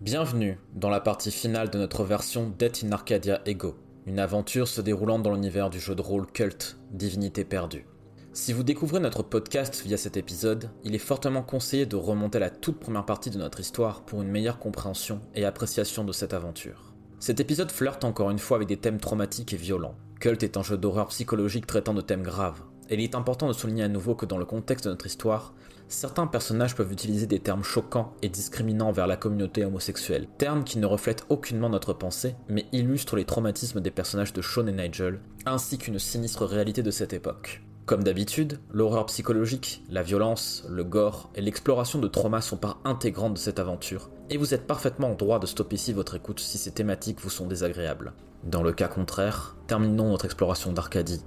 Bienvenue dans la partie finale de notre version d'Et in Arcadia Ego, une aventure se déroulant dans l'univers du jeu de rôle Kult Divinité perdue. Si vous découvrez notre podcast via cet épisode, il est fortement conseillé de remonter la toute première partie de notre histoire pour une meilleure compréhension et appréciation de cette aventure. Cet épisode flirte encore une fois avec des thèmes traumatiques et violents. Kult est un jeu d'horreur psychologique traitant de thèmes graves, et il est important de souligner à nouveau que dans le contexte de notre histoire, certains personnages peuvent utiliser des termes choquants et discriminants envers la communauté homosexuelle, termes qui ne reflètent aucunement notre pensée, mais illustrent les traumatismes des personnages de Shaun et Nigel, ainsi qu'une sinistre réalité de cette époque. Comme d'habitude, l'horreur psychologique, la violence, le gore et l'exploration de traumas sont part intégrante de cette aventure, et vous êtes parfaitement en droit de stopper ici votre écoute si ces thématiques vous sont désagréables. Dans le cas contraire, terminons notre exploration d'Arcadie.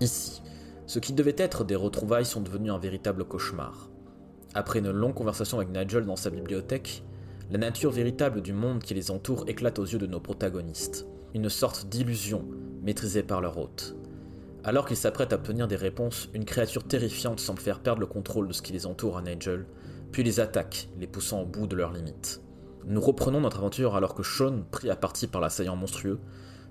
Ici, ce qui devait être des retrouvailles sont devenues un véritable cauchemar. Après une longue conversation avec Nigel dans sa bibliothèque, la nature véritable du monde qui les entoure éclate aux yeux de nos protagonistes, une sorte d'illusion maîtrisée par leur hôte. Alors qu'ils s'apprêtent à obtenir des réponses, une créature terrifiante semble faire perdre le contrôle de ce qui les entoure à Nigel, puis les attaque, les poussant au bout de leurs limites. Nous reprenons notre aventure alors que Shaun, pris à partie par l'assaillant monstrueux,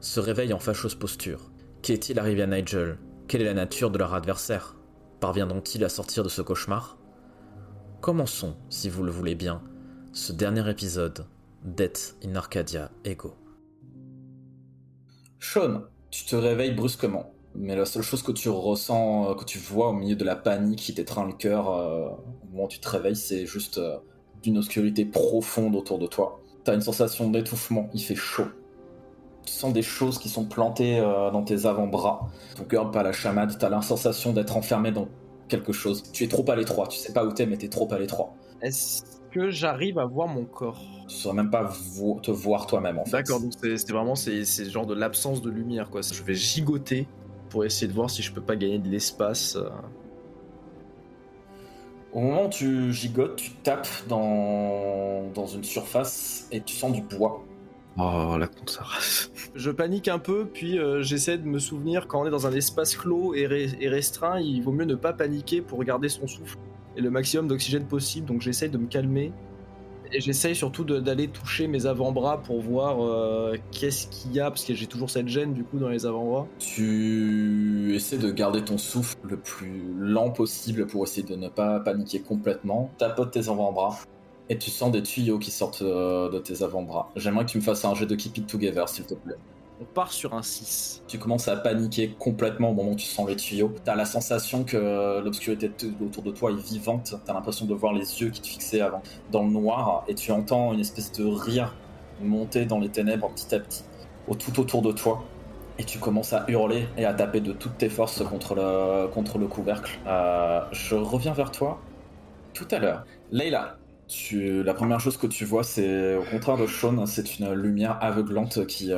se réveille en fâcheuse posture. Qu'est-il arrivé à Nigel ? Quelle est la nature de leur adversaire ? Parviendront-ils à sortir de ce cauchemar ? Commençons, si vous le voulez bien, ce dernier épisode d'Et in Arcadia Ego. Shaun, tu te réveilles brusquement. Mais la seule chose que tu ressens, que tu vois au milieu de la panique qui t'étreint le cœur au moment où tu te réveilles, c'est juste d'une obscurité profonde autour de toi. T'as une sensation d'étouffement, il fait chaud. Tu sens des choses qui sont plantées dans tes avant-bras. Ton cœur bat la chamade, t'as la sensation d'être enfermé dans quelque chose. Tu es trop à l'étroit, tu sais pas où t'es, mais t'es trop à l'étroit. Est-ce que j'arrive à voir mon corps ? Tu saurais même pas te voir toi-même en fait. D'accord, donc c'est vraiment c'est genre de l'absence de lumière, quoi. Je vais gigoter pour essayer de voir si je peux pas gagner de l'espace. Au moment où tu gigotes, tu tapes dans une surface et tu sens du bois. Oh, la conserve. Je panique un peu, puis j'essaie de me souvenir, quand on est dans un espace clos et restreint, il vaut mieux ne pas paniquer pour garder son souffle et le maximum d'oxygène possible, donc j'essaie de me calmer. Et j'essaye surtout d'aller toucher mes avant-bras pour voir qu'est-ce qu'il y a, parce que j'ai toujours cette gêne du coup dans les avant-bras. Tu essaies de garder ton souffle le plus lent possible pour essayer de ne pas paniquer complètement. Tapote tes avant-bras et tu sens des tuyaux qui sortent de tes avant-bras. J'aimerais que tu me fasses un jet de Keep It Together s'il te plaît. On part sur un 6. Tu commences à paniquer complètement au moment où tu sens les tuyaux. T'as la sensation que l'obscurité autour de toi est vivante. T'as l'impression de voir les yeux qui te fixaient avant dans le noir. Et tu entends une espèce de rire monter dans les ténèbres petit à petit, tout autour de toi. Et tu commences à hurler et à taper de toutes tes forces contre le couvercle. Je reviens vers toi tout à l'heure. Leïla, la première chose que tu vois, c'est, au contraire de Shaun, c'est une lumière aveuglante qui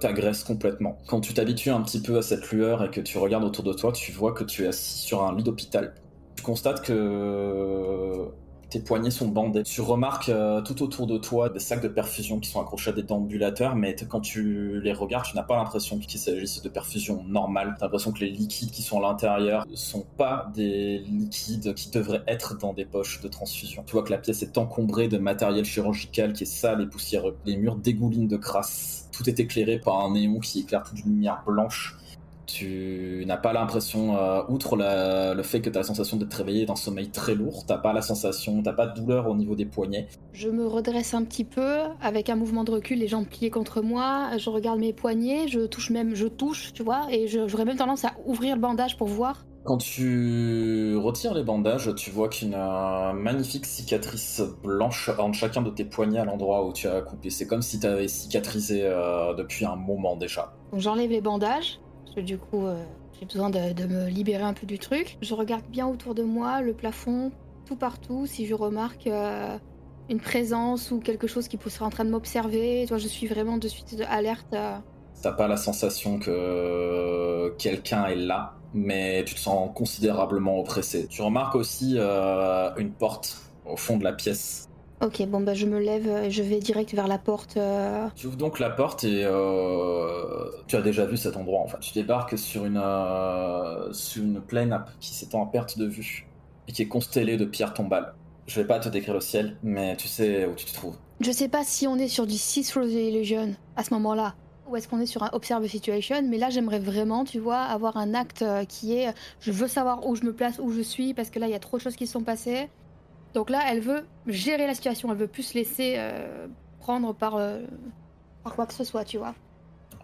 t'agresse complètement. Quand tu t'habitues un petit peu à cette lueur et que tu regardes autour de toi, tu vois que tu es assis sur un lit d'hôpital. Tu constates que tes poignets sont bandés. Tu remarques tout autour de toi des sacs de perfusion qui sont accrochés à des déambulateurs, mais quand tu les regardes, tu n'as pas l'impression qu'il s'agisse de perfusion normale. Tu as l'impression que les liquides qui sont à l'intérieur ne sont pas des liquides qui devraient être dans des poches de transfusion. Tu vois que la pièce est encombrée de matériel chirurgical qui est sale et poussiéreux. Les murs dégoulinent de crasse. Tout est éclairé par un néon qui éclaire toute une lumière blanche. Tu n'as pas l'impression, outre le fait que tu as la sensation d'être réveillé d'un sommeil très lourd, t'as pas de douleur au niveau des poignets. Je me redresse un petit peu, avec un mouvement de recul, les jambes pliées contre moi, je regarde mes poignets, je touche, tu vois, et j'aurais même tendance à ouvrir le bandage pour voir. Quand tu retires les bandages, tu vois qu'une magnifique cicatrice blanche orne chacun de tes poignets à l'endroit où tu as coupé. C'est comme si tu avais cicatrisé depuis un moment déjà. Donc j'enlève les bandages. Du coup, j'ai besoin de me libérer un peu du truc. Je regarde bien autour de moi, le plafond, tout partout, si je remarque une présence ou quelque chose qui serait en train de m'observer. Toi, je suis vraiment de suite alerte. T'as pas la sensation que quelqu'un est là, mais tu te sens considérablement oppressé. Tu remarques aussi une porte au fond de la pièce. Ok, bon bah je me lève et je vais direct vers la porte. Tu ouvres donc la porte et tu as déjà vu cet endroit en fait. Tu débarques sur une plaine qui s'étend à perte de vue et qui est constellée de pierres tombales. Je vais pas te décrire le ciel, mais tu sais où tu te trouves. Je sais pas si on est sur du Sixth Rose Illusion à ce moment-là, ou est-ce qu'on est sur un Observe Situation, mais là j'aimerais vraiment, tu vois, avoir un acte qui est je veux savoir où je me place, où je suis, parce que là il y a trop de choses qui se sont passées. Donc là elle veut gérer la situation, elle veut plus se laisser prendre par quoi que ce soit, tu vois.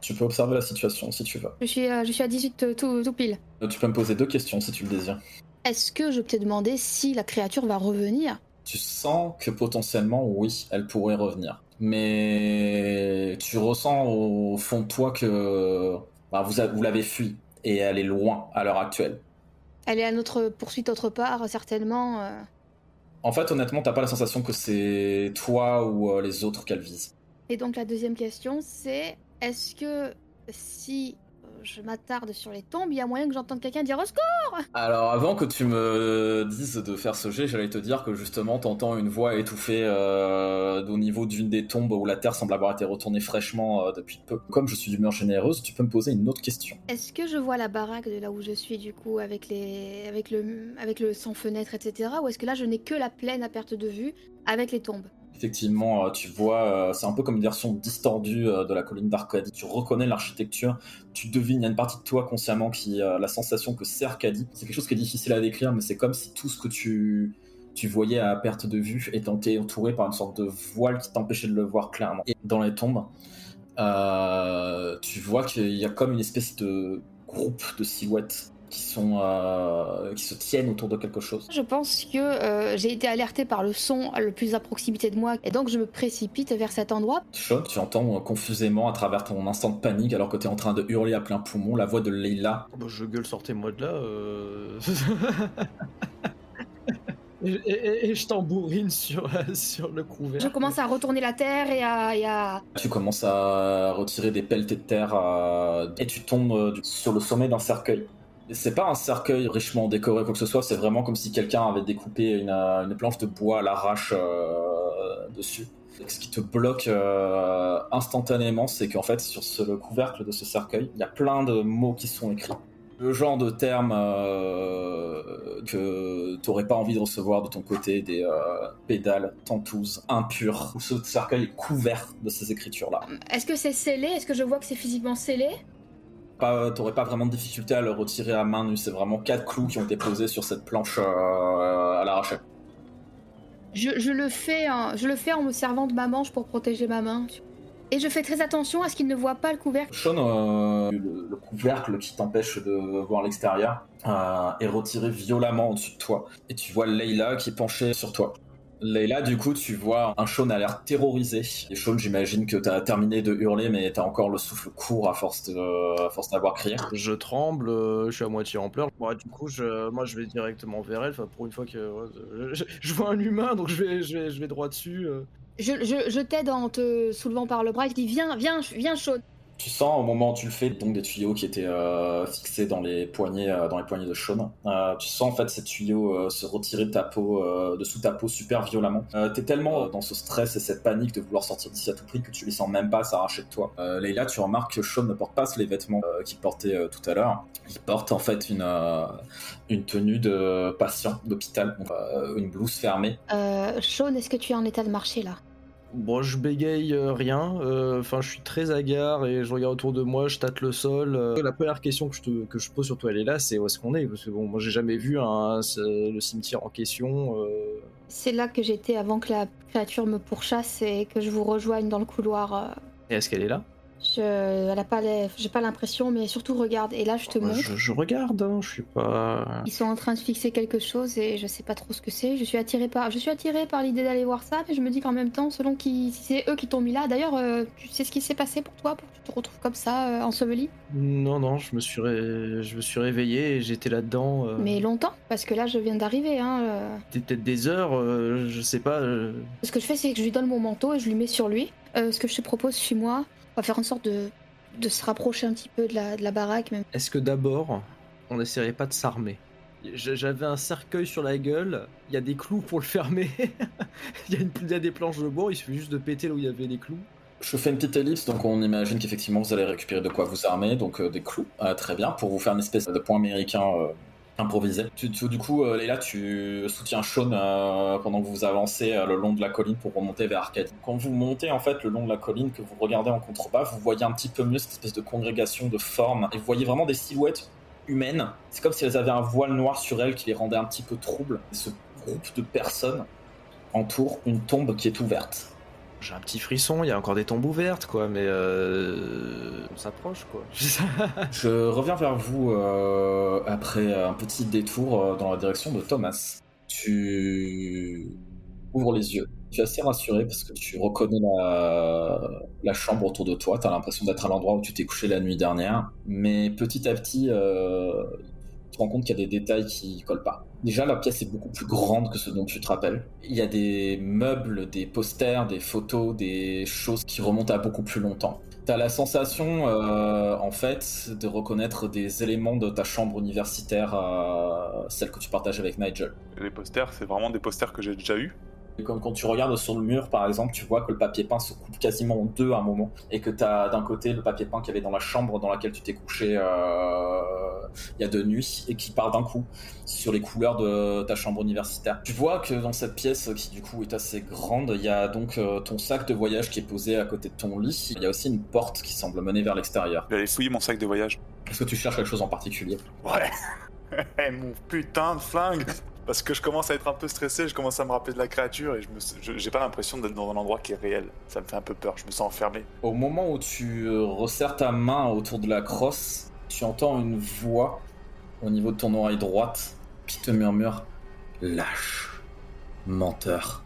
Tu peux observer la situation si tu veux. Je suis à 18 tout pile. Tu peux me poser deux questions si tu le désires. Est-ce que je peux te demander si la créature va revenir ? Tu sens que potentiellement, oui, elle pourrait revenir. Mais tu ressens au fond de toi que vous l'avez fui et elle est loin à l'heure actuelle. Elle est à notre poursuite autre part, certainement. En fait, honnêtement, t'as pas la sensation que c'est toi ou les autres qu'elle vise. Et donc la deuxième question, c'est... Est-ce que si je m'attarde sur les tombes, il y a moyen que j'entende quelqu'un dire au secours ? Alors avant que tu me dises de faire ce jet, j'allais te dire que justement t'entends une voix étouffée au niveau d'une des tombes où la terre semble avoir été retournée fraîchement depuis peu. Comme je suis d'humeur généreuse, tu peux me poser une autre question. Est-ce que je vois la baraque de là où je suis du coup avec le sans-fenêtre, etc. ou est-ce que là je n'ai que la plaine à perte de vue avec les tombes ? Effectivement, tu vois, c'est un peu comme une version distordue de la colline d'Arcadie. Tu reconnais l'architecture, tu devines, il y a une partie de toi consciemment qui a la sensation que c'est Arcadie. C'est quelque chose qui est difficile à décrire, mais c'est comme si tout ce que tu voyais à perte de vue était entouré par une sorte de voile qui t'empêchait de le voir clairement. Et dans les tombes, tu vois qu'il y a comme une espèce de groupe de silhouettes qui se tiennent autour de quelque chose. Je pense que j'ai été alertée par le son le plus à proximité de moi, et donc je me précipite vers cet endroit. Shaun, tu entends confusément à travers ton instant de panique, alors que t'es en train de hurler à plein poumon, la voix de Leïla. Je gueule, sortez-moi de là. Et je tambourine sur le couvert. Je commence à retourner la terre et à... Tu commences à retirer des pelletées de terre et tu tombes sur le sommet d'un cercueil. C'est pas un cercueil richement décoré ou quoi que ce soit, c'est vraiment comme si quelqu'un avait découpé une planche de bois à l'arrache dessus. Et ce qui te bloque instantanément, c'est qu'en fait, sur le couvercle de ce cercueil, il y a plein de mots qui sont écrits. Le genre de termes que t'aurais pas envie de recevoir de ton côté, des pédales, tentouses, impures. Ce cercueil est couvert de ces écritures-là. Est-ce que c'est scellé ? Est-ce que je vois que c'est physiquement scellé ? T'aurais pas vraiment de difficulté à le retirer à main nue, c'est vraiment 4 clous qui ont été posés sur cette planche à l'arraché. Je le fais en me servant de ma manche pour protéger ma main. Et je fais très attention à ce qu'il ne voit pas le couvercle. Shaun, le couvercle qui t'empêche de voir l'extérieur est retiré violemment au-dessus de toi. Et tu vois Leïla qui est penchée sur toi. Leïla, du coup, tu vois un Shaun a l'air terrorisé. Et Shaun, j'imagine que t'as terminé de hurler, mais t'as encore le souffle court à force d'avoir crié. Je tremble, je suis à moitié en pleurs. Bon, du coup, je vais directement vers elle. Enfin, pour une fois que je vois un humain, donc je vais droit dessus. Je t'aide en te soulevant par le bras. Je dis viens, Shaun. Tu sens au moment où tu le fais donc des tuyaux qui étaient fixés dans les poignets de Shaun. Tu sens en fait ces tuyaux se retirer de ta peau, de sous ta peau super violemment. T'es tellement dans ce stress et cette panique de vouloir sortir d'ici à tout prix que tu les sens même pas s'arracher de toi. Leïla, tu remarques que Shaun ne porte pas les vêtements qu'il portait tout à l'heure. Il porte en fait une tenue de patient d'hôpital, donc, une blouse fermée. Shaun, est-ce que tu es en état de marcher là ? Bon, je bégaye rien, enfin je suis très hagard et je regarde autour de moi, je tâte le sol. La première question que je pose sur toi, elle est là, c'est où est-ce qu'on est ? Parce que bon, moi j'ai jamais vu le cimetière en question. C'est là que j'étais avant que la créature me pourchasse et que je vous rejoigne dans le couloir. Et est-ce qu'elle est là ? J'ai pas l'impression, mais surtout regarde, et là je te montre. Je regarde, hein, je suis pas... Ils sont en train de fixer quelque chose et je sais pas trop ce que c'est, je suis attirée par l'idée d'aller voir ça, mais je me dis qu'en même temps, selon si c'est eux qui t'ont mis là, d'ailleurs, tu sais ce qui s'est passé pour toi, pour que tu te retrouves comme ça, enseveli ? Non, je me suis réveillée et j'étais là-dedans... Mais longtemps, parce que là je viens d'arriver, hein... C'était peut-être des heures, je sais pas... Ce que je fais, c'est que je lui donne mon manteau et je lui mets sur lui, ce que je te propose chez moi... On va faire en sorte de se rapprocher un petit peu de la baraque même. Est-ce que d'abord, on n'essaierait pas de s'armer ? J'avais un cercueil sur la gueule, il y a des clous pour le fermer, il y a des planches de bois, il suffit juste de péter là où il y avait les clous. Je fais une petite ellipse, donc on imagine qu'effectivement vous allez récupérer de quoi vous armer, donc des clous, très bien, pour vous faire une espèce de point américain improvisé. Du coup, Leïla, tu soutiens Shaun pendant que vous avancez le long de la colline pour remonter vers Arcadie. Quand vous montez en fait le long de la colline, que vous regardez en contrebas, vous voyez un petit peu mieux cette espèce de congrégation de formes et vous voyez vraiment des silhouettes humaines. C'est comme si elles avaient un voile noir sur elles qui les rendait un petit peu troubles. Et ce groupe de personnes entoure une tombe qui est ouverte. J'ai un petit frisson, il y a encore des tombes ouvertes, quoi, mais on s'approche, quoi. Je reviens vers vous après un petit détour dans la direction de Thomas. Tu ouvres les yeux. Tu es assez rassuré parce que tu reconnais la chambre autour de toi. Tu as l'impression d'être à l'endroit où tu t'es couché la nuit dernière. Mais petit à petit, tu te rends compte qu'il y a des détails qui collent pas. Déjà, la pièce est beaucoup plus grande que ce dont tu te rappelles. Il y a des meubles, des posters, des photos, des choses qui remontent à beaucoup plus longtemps. T'as la sensation, en fait, de reconnaître des éléments de ta chambre universitaire, celle que tu partages avec Nigel. Les posters, c'est vraiment des posters que j'ai déjà eus. Et comme quand tu regardes sur le mur, par exemple, tu vois que le papier peint se coupe quasiment en deux à un moment, et que t'as d'un côté le papier peint qu'il y avait dans la chambre dans laquelle tu t'es couché il y a 2 nuits, et qui part d'un coup sur les couleurs de ta chambre universitaire. Tu vois que dans cette pièce, qui du coup est assez grande, il y a donc ton sac de voyage qui est posé à côté de ton lit. Il y a aussi une porte qui semble mener vers l'extérieur. Je vais aller fouiller mon sac de voyage. Est-ce que tu cherches quelque chose en particulier? Ouais, mon putain de flingue. Parce que je commence à être un peu stressé, je commence à me rappeler de la créature et j'ai pas l'impression d'être dans un endroit qui est réel. Ça me fait un peu peur, je me sens enfermé. Au moment où tu resserres ta main autour de la crosse, tu entends une voix au niveau de ton oreille droite qui te murmure « Lâche, menteur,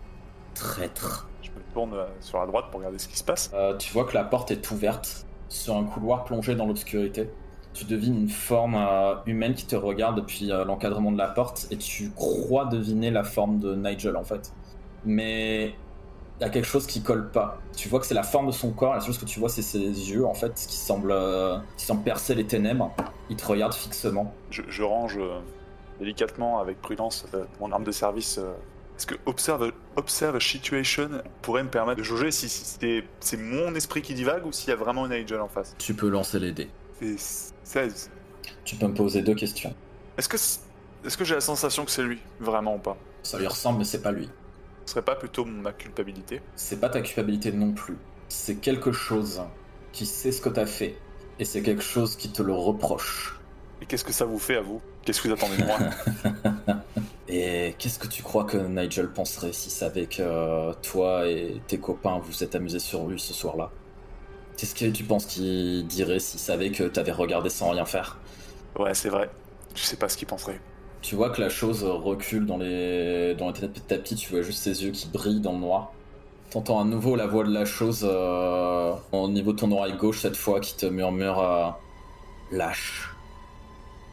traître ». Je me tourne sur la droite pour regarder ce qui se passe. Tu vois que la porte est ouverte sur un couloir plongé dans l'obscurité. Tu devines une forme humaine qui te regarde depuis l'encadrement de la porte et tu crois deviner la forme de Nigel en fait. Mais il y a quelque chose qui colle pas. Tu vois que c'est la forme de son corps, la seule chose que tu vois c'est ses yeux en fait qui semblent percer les ténèbres. Il te regarde fixement. Je range délicatement avec prudence mon arme de service. Est-ce que observe situation pourrait me permettre de jauger si c'est mon esprit qui divague ou s'il y a vraiment une Nigel en face? Tu peux lancer les dés. Et 16. Tu peux me poser 2 questions. Est-ce que j'ai la sensation que c'est lui, vraiment ou pas? Ça lui ressemble, mais c'est pas lui. Ce serait pas plutôt ma culpabilité? C'est pas ta culpabilité non plus. C'est quelque chose qui sait ce que t'as fait, et c'est quelque chose qui te le reproche. Et qu'est-ce que ça vous fait à vous? Qu'est-ce que vous attendez de moi? Et qu'est-ce que tu crois que Nigel penserait s'il savait que toi et tes copains vous êtes amusés sur lui ce soir-là? Qu'est-ce que tu penses qu'il dirait s'il savait que t'avais regardé sans rien faire? Ouais, c'est vrai. Je sais pas ce qu'il penserait. Tu vois que la chose recule dans les ténèbres petit à petit, tu vois juste ses yeux qui brillent dans le noir. T'entends à nouveau la voix de la chose au niveau de ton oreille gauche cette fois qui te murmure « Lâche.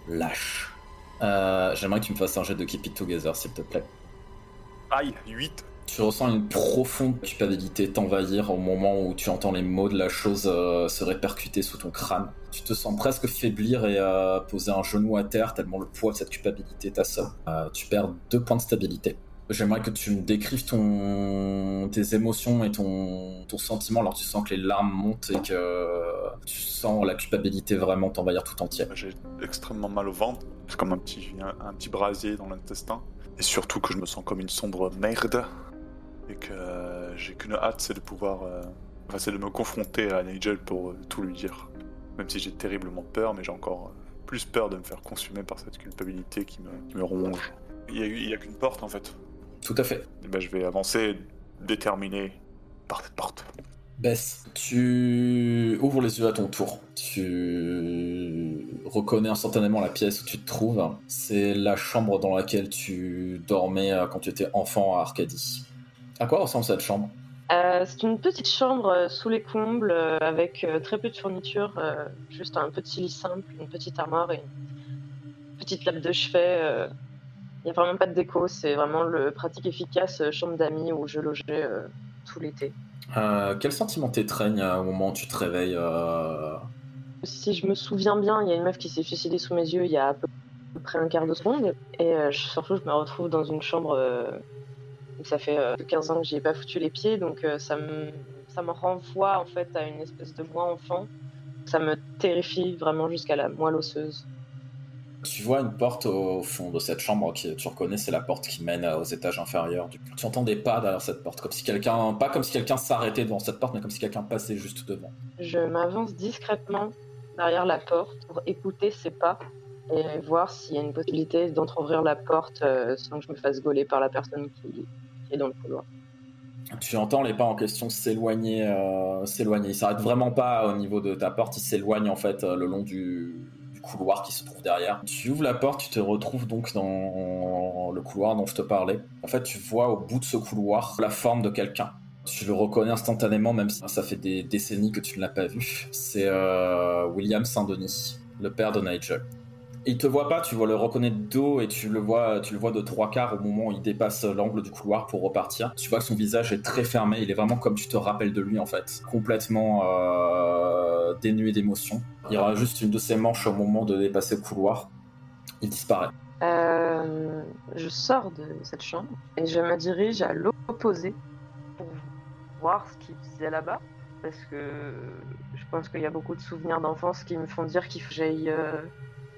Lâche. » J'aimerais que tu me fasses un jet de Keep It Together, s'il te plaît. Aïe, 8. Tu ressens une profonde culpabilité t'envahir au moment où tu entends les mots de la chose se répercuter sous ton crâne. Tu te sens presque faiblir et poser un genou à terre tellement le poids de cette culpabilité t'assomme. Tu perds 2 points de stabilité. J'aimerais que tu me décrives tes émotions et ton sentiment alors tu sens que les larmes montent et que tu sens la culpabilité vraiment t'envahir tout entier. J'ai extrêmement mal au ventre, c'est comme un petit brasier dans l'intestin. Et surtout que je me sens comme une sombre merde. Et que j'ai qu'une hâte, c'est de pouvoir... c'est de me confronter à Nigel pour tout lui dire. Même si j'ai terriblement peur, mais j'ai encore plus peur de me faire consumer par cette culpabilité qui me ronge. Il y a qu'une porte, en fait. Tout à fait. Et je vais avancer, déterminé par cette porte. Bess, tu ouvres les yeux à ton tour. Tu reconnais instantanément la pièce où tu te trouves. C'est la chambre dans laquelle tu dormais quand tu étais enfant à Arcadie. À quoi ressemble cette chambre? C'est une petite chambre sous les combles, avec très peu de fourniture, juste un petit lit simple, une petite armoire et une petite nappe de chevet. Il n'y a vraiment pas de déco, c'est vraiment le pratique efficace chambre d'amis où je logeais tout l'été. Quel sentiment t'étreigne au moment où tu te réveilles Si je me souviens bien, il y a une meuf qui s'est suicidée sous mes yeux il y a à peu près un quart de seconde, et surtout je me retrouve dans une chambre... Ça fait 15 ans que j'y ai pas foutu les pieds, donc ça me renvoie en fait à une espèce de moi enfant. Ça me terrifie vraiment jusqu'à la moelle osseuse. Tu vois une porte au fond de cette chambre qui, tu reconnais, c'est la porte qui mène aux étages inférieurs. Tu entends des pas derrière cette porte, comme si quelqu'un, pas comme si quelqu'un s'arrêtait devant cette porte, mais comme si quelqu'un passait juste devant. Je m'avance discrètement derrière la porte pour écouter ses pas et voir s'il y a une possibilité d'entrouvrir la porte sans que je me fasse gauler par la personne qui est dans le couloir. Tu entends les pas en question s'éloigner. Ils s'arrêtent vraiment pas au niveau de ta porte, ils s'éloignent en fait le long du couloir qui se trouve derrière. Tu ouvres la porte, tu te retrouves donc dans le couloir dont je te parlais. En fait, tu vois au bout de ce couloir la forme de quelqu'un. Tu le reconnais instantanément, même si ça fait des décennies que tu ne l'as pas vu. C'est William Saint-Denis, le père de Nigel. Il te voit pas, tu vois le reconnaître de dos et tu le vois de trois quarts au moment où il dépasse l'angle du couloir pour repartir. Tu vois que son visage est très fermé, il est vraiment comme tu te rappelles de lui en fait, complètement dénué d'émotion. Il y aura juste une de ses manches au moment de dépasser le couloir, il disparaît. Je sors de cette chambre et je me dirige à l'opposé pour voir ce qu'il faisait là-bas, parce que je pense qu'il y a beaucoup de souvenirs d'enfance qui me font dire qu'il faut que j'aille...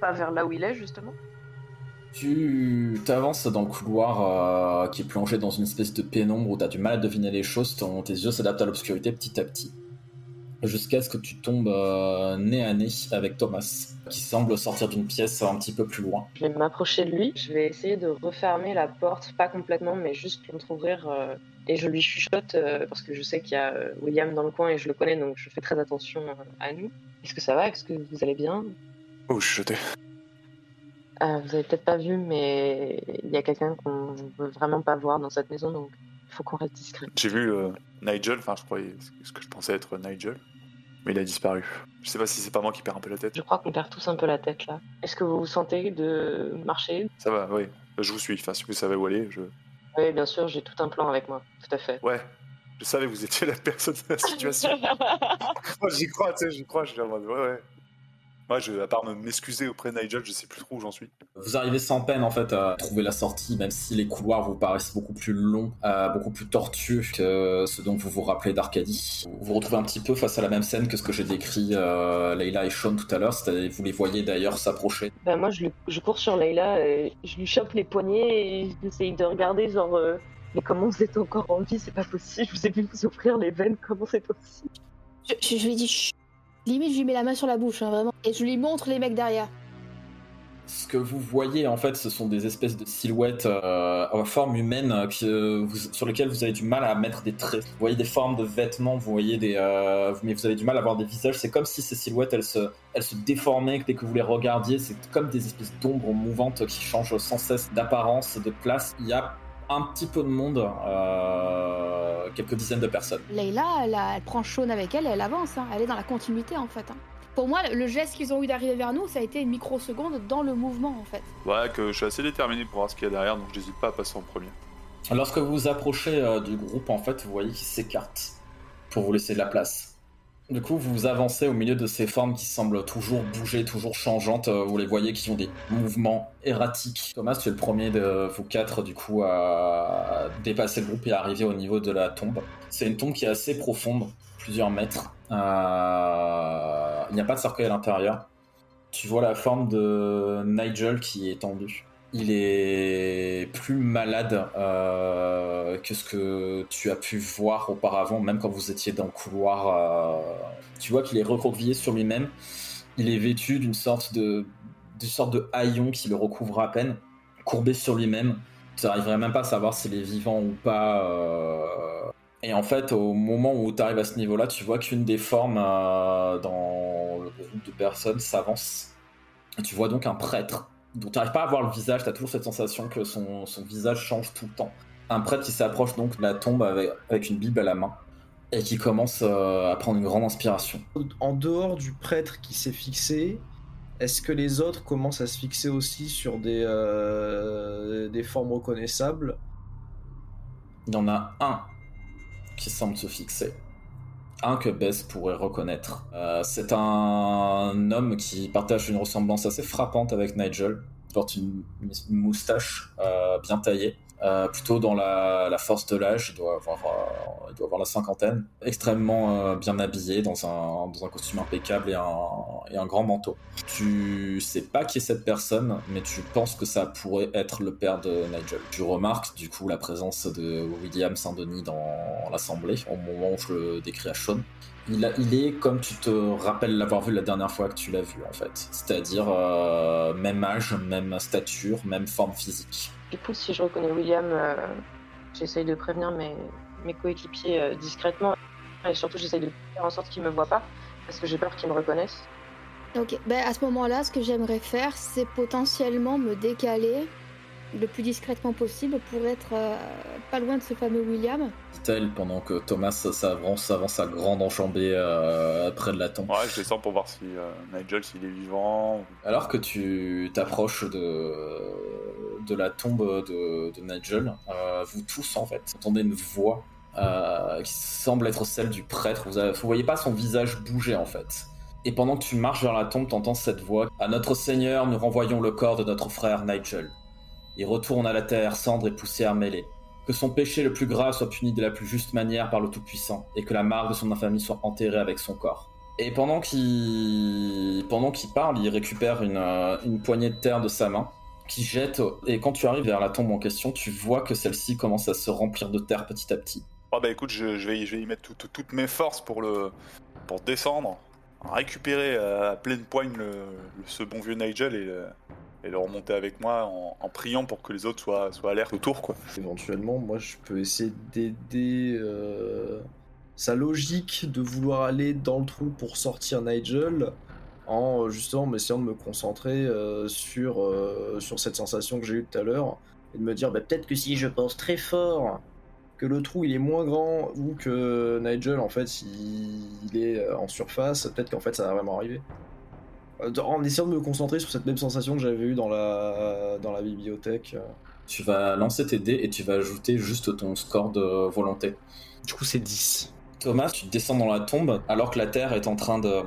pas vers là où il est justement. Tu t'avances dans le couloir qui est plongé dans une espèce de pénombre où t'as du mal à deviner les choses, tes yeux s'adaptent à l'obscurité petit à petit jusqu'à ce que tu tombes nez à nez avec Thomas qui semble sortir d'une pièce un petit peu plus loin. Je vais m'approcher de lui, je vais essayer de refermer la porte, pas complètement mais juste pour l'entrouvrir et je lui chuchote parce que je sais qu'il y a William dans le coin et je le connais donc je fais très attention à nous. Est-ce que ça va? Est-ce que vous allez bien? Oh, chuchoter. Vous avez peut-être pas vu, mais il y a quelqu'un qu'on veut vraiment pas voir dans cette maison, donc il faut qu'on reste discret. J'ai vu Nigel, enfin je croyais ce que je pensais être Nigel, mais il a disparu. Je sais pas si c'est pas moi qui perds un peu la tête. Je crois qu'on perd tous un peu la tête là. Est-ce que vous vous sentez de marcher? Ça va, oui. Je vous suis. Enfin, si vous savez où aller, je. Oui, bien sûr, j'ai tout un plan avec moi. Tout à fait. Ouais. Je savais que vous étiez la personne de la situation. Moi, j'y crois, tu sais, Je suis en mode, ouais. Moi, à part m'excuser auprès de Nigel, je sais plus trop où j'en suis. Vous arrivez sans peine en fait à trouver la sortie, même si les couloirs vous paraissent beaucoup plus longs, beaucoup plus tortueux que ce dont vous vous rappelez d'Arcadie. Vous vous retrouvez un petit peu face à la même scène que ce que j'ai décrit Leïla et Shaun tout à l'heure, c'est-à-dire vous les voyez d'ailleurs s'approcher. Bah moi, je cours sur Leïla, et je lui chope les poignets et j'essaye de regarder genre mais comment vous êtes encore en vie, c'est pas possible, je vous ai vu vous ouvrir les veines, comment c'est possible? Je lui dis chut. Limite, je lui mets la main sur la bouche, hein, vraiment. Et je lui montre les mecs derrière. Ce que vous voyez, en fait, ce sont des espèces de silhouettes à forme humaine sur lesquelles vous avez du mal à mettre des traits. Vous voyez des formes de vêtements, vous voyez des... mais vous avez du mal à voir des visages. C'est comme si ces silhouettes, elles se déformaient dès que vous les regardiez. C'est comme des espèces d'ombres mouvantes qui changent sans cesse d'apparence, de place. Il y a un petit peu de monde, quelques dizaines de personnes. Leïla, elle prend Shaun avec elle et elle avance. Hein. Elle est dans la continuité, en fait. Hein. Pour moi, le geste qu'ils ont eu d'arriver vers nous, ça a été une microseconde dans le mouvement, en fait. Ouais, que je suis assez déterminé pour voir ce qu'il y a derrière, donc je n'hésite pas à passer en premier. Lorsque vous vous approchez du groupe, en fait, vous voyez qu'ils s'écartent pour vous laisser de la place. Du coup, vous avancez au milieu de ces formes qui semblent toujours bouger, toujours changeantes. Vous les voyez qui ont des mouvements erratiques. Thomas, tu es le premier de vous quatre, du coup, à dépasser le groupe et arriver au niveau de la tombe. C'est une tombe qui est assez profonde, plusieurs mètres. Il n'y a pas de cercueil à l'intérieur. Tu vois la forme de Nigel qui est tendue. Il est plus malade que ce que tu as pu voir auparavant, même quand vous étiez dans le couloir. Tu vois qu'il est recroquevillé sur lui-même. Il est vêtu d'une sorte de haillon qui le recouvre à peine, courbé sur lui-même. Tu n'arriverais même pas à savoir s'il est vivant ou pas. Et en fait, au moment où tu arrives à ce niveau-là, tu vois qu'une des formes dans le groupe de personnes s'avance. Et tu vois donc un prêtre. Donc tu n'arrives pas à voir le visage, tu as toujours cette sensation que son visage change tout le temps. Un prêtre qui s'approche donc de la tombe avec une Bible à la main et qui commence à prendre une grande inspiration. En dehors du prêtre qui s'est fixé, est-ce que les autres commencent à se fixer aussi sur des formes reconnaissables? Il y en a un qui semble se fixer. Un que Bess pourrait reconnaître. C'est un homme qui partage une ressemblance assez frappante avec Nigel. Il porte une moustache bien taillée. plutôt dans la force de l'âge, il doit avoir la cinquantaine, extrêmement bien habillé dans un costume impeccable et un grand manteau. Tu sais pas qui est cette personne, mais tu penses que ça pourrait être le père de Nigel. Tu remarques du coup la présence de William Saint-Denis dans l'assemblée au moment où je le décris à Shaun. Il est comme tu te rappelles l'avoir vu la dernière fois que tu l'as vu en fait, c'est-à-dire même âge, même stature, même forme physique. Écoute, si je reconnais William, j'essaye de prévenir mes coéquipiers discrètement, et surtout j'essaye de faire en sorte qu'ils me voient pas, parce que j'ai peur qu'ils me reconnaissent. Ok, à ce moment-là, ce que j'aimerais faire, c'est potentiellement me décaler le plus discrètement possible pour être pas loin de ce fameux William. Dit-elle pendant que Thomas s'avance avant sa grande enjambée près de la tombe. Ouais, je descends pour voir si Nigel s'il est vivant. Alors que tu t'approches de la tombe de Nigel, vous tous en fait entendez une voix qui semble être celle du prêtre. Vous voyez pas son visage bouger en fait. Et pendant que tu marches vers la tombe, t'entends cette voix. À notre Seigneur, nous renvoyons le corps de notre frère Nigel. Il retourne à la terre, cendres et poussière mêlées. Que son péché le plus grave soit puni de la plus juste manière par le Tout-Puissant, et que la marque de son infamie soit enterrée avec son corps. Et pendant qu'il parle, il récupère une poignée de terre de sa main, qu'il jette, et quand tu arrives vers la tombe en question, tu vois que celle-ci commence à se remplir de terre petit à petit. Ah écoute, je vais y mettre toutes mes forces pour descendre, récupérer à pleine poigne ce bon vieux Nigel et le remonter avec moi en priant pour que les autres soient alertes autour, quoi. Éventuellement, moi, je peux essayer d'aider sa logique de vouloir aller dans le trou pour sortir Nigel en, justement, essayant de me concentrer sur cette sensation que j'ai eue tout à l'heure et de me dire, peut-être que si je pense très fort que le trou, il est moins grand ou que Nigel, en fait, il est en surface, peut-être qu'en fait, ça va vraiment arriver. En essayant de me concentrer sur cette même sensation que j'avais eue dans la bibliothèque. Tu vas lancer tes dés et tu vas ajouter juste ton score de volonté. Du coup, c'est 10. Thomas, tu descends dans la tombe alors que la terre est en train de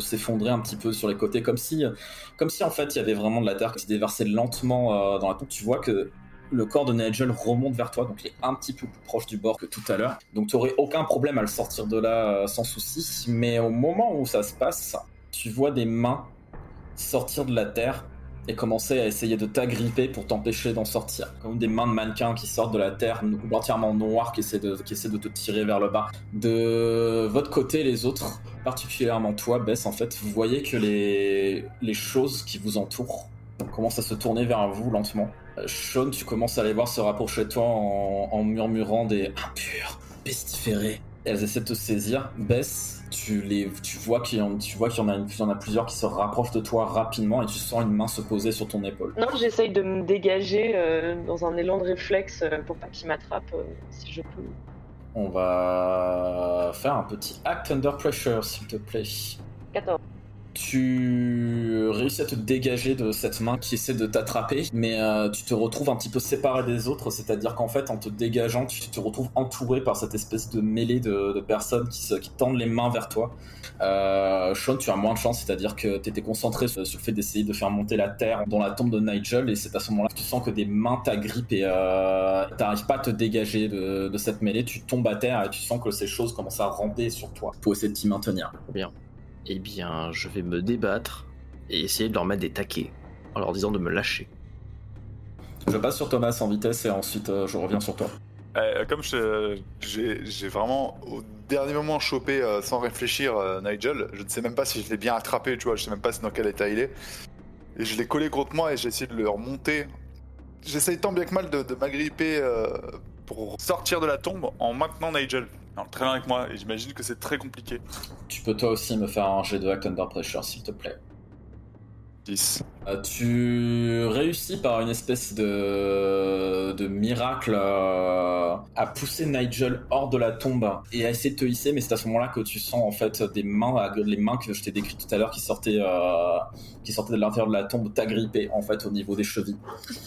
s'effondrer un petit peu sur les côtés, comme si en fait il y avait vraiment de la terre qui se déversait lentement dans la tombe. Tu vois que le corps de Nigel remonte vers toi, donc il est un petit peu plus proche du bord que tout à l'heure. Donc tu n'aurais aucun problème à le sortir de là sans souci, mais au moment où ça se passe, tu vois des mains sortir de la terre et commencer à essayer de t'agripper pour t'empêcher d'en sortir. Comme des mains de mannequins qui sortent de la terre, entièrement noires, qui essaient de te tirer vers le bas. De votre côté, les autres, particulièrement toi, Bess, en fait, vous voyez que les choses qui vous entourent commencent à se tourner vers vous lentement. Shaun, tu commences à les voir se rapprocher de toi en murmurant des « impurs, pestiférés ». Elles essaient de te saisir. Bess, tu vois qu'il y en a plusieurs qui se rapprochent de toi rapidement et tu sens une main se poser sur ton épaule. Non, j'essaye de me dégager dans un élan de réflexe pour pas qu'il m'attrape si je peux. On va faire un petit act under pressure, s'il te plaît. 14. Tu réussis à te dégager de cette main qui essaie de t'attraper, mais tu te retrouves un petit peu séparé des autres, c'est-à-dire qu'en fait, en te dégageant, tu te retrouves entouré par cette espèce de mêlée de personnes qui tendent les mains vers toi. Shaun, tu as moins de chance, c'est-à-dire que tu étais concentré sur le fait d'essayer de faire monter la terre dans la tombe de Nigel, et c'est à ce moment-là que tu sens que des mains t'agrippent et t'arrives pas à te dégager de cette mêlée, tu tombes à terre et tu sens que ces choses commencent à ramper sur toi pour essayer de t'y maintenir. Bien. Eh bien, je vais me débattre et essayer de leur mettre des taquets, en leur disant de me lâcher. Je passe sur Thomas en vitesse et ensuite je reviens sur toi. Comme j'ai vraiment au dernier moment chopé sans réfléchir Nigel, je ne sais même pas si je l'ai bien attrapé, tu vois, je ne sais même pas dans quel état il est. Et je l'ai collé contre moi et j'ai essayé de le remonter. J'essaye tant bien que mal de m'agripper pour sortir de la tombe en maintenant Nigel. Alors, très bien avec moi, et j'imagine que c'est très compliqué. Tu peux toi aussi me faire un jet de Act Under Pressure, s'il te plaît. 10. Tu réussis par une espèce de miracle à pousser Nigel hors de la tombe et à essayer de te hisser, mais c'est à ce moment-là que tu sens en fait des mains, les mains que je t'ai décrites tout à l'heure qui sortaient de l'intérieur de la tombe, t'agripper en fait au niveau des chevilles.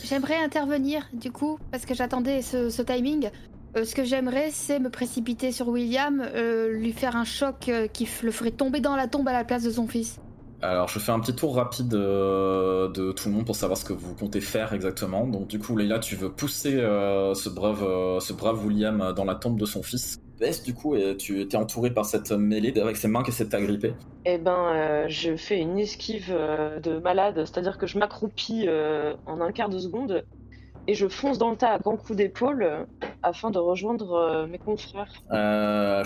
J'aimerais intervenir du coup, parce que j'attendais ce timing. Ce que j'aimerais, c'est me précipiter sur William, lui faire un choc qui le ferait tomber dans la tombe à la place de son fils. Alors je fais un petit tour rapide de tout le monde pour savoir ce que vous comptez faire exactement. Donc du coup Leïla, tu veux pousser ce brave William dans la tombe de son fils. Bess, du coup, et tu étais entouré par cette mêlée avec ses mains qui essaient de t'agripper. Eh ben, je fais une esquive de malade, c'est-à-dire que je m'accroupis en un quart de seconde et je fonce dans le tas à grands coups d'épaule afin de rejoindre mes confrères.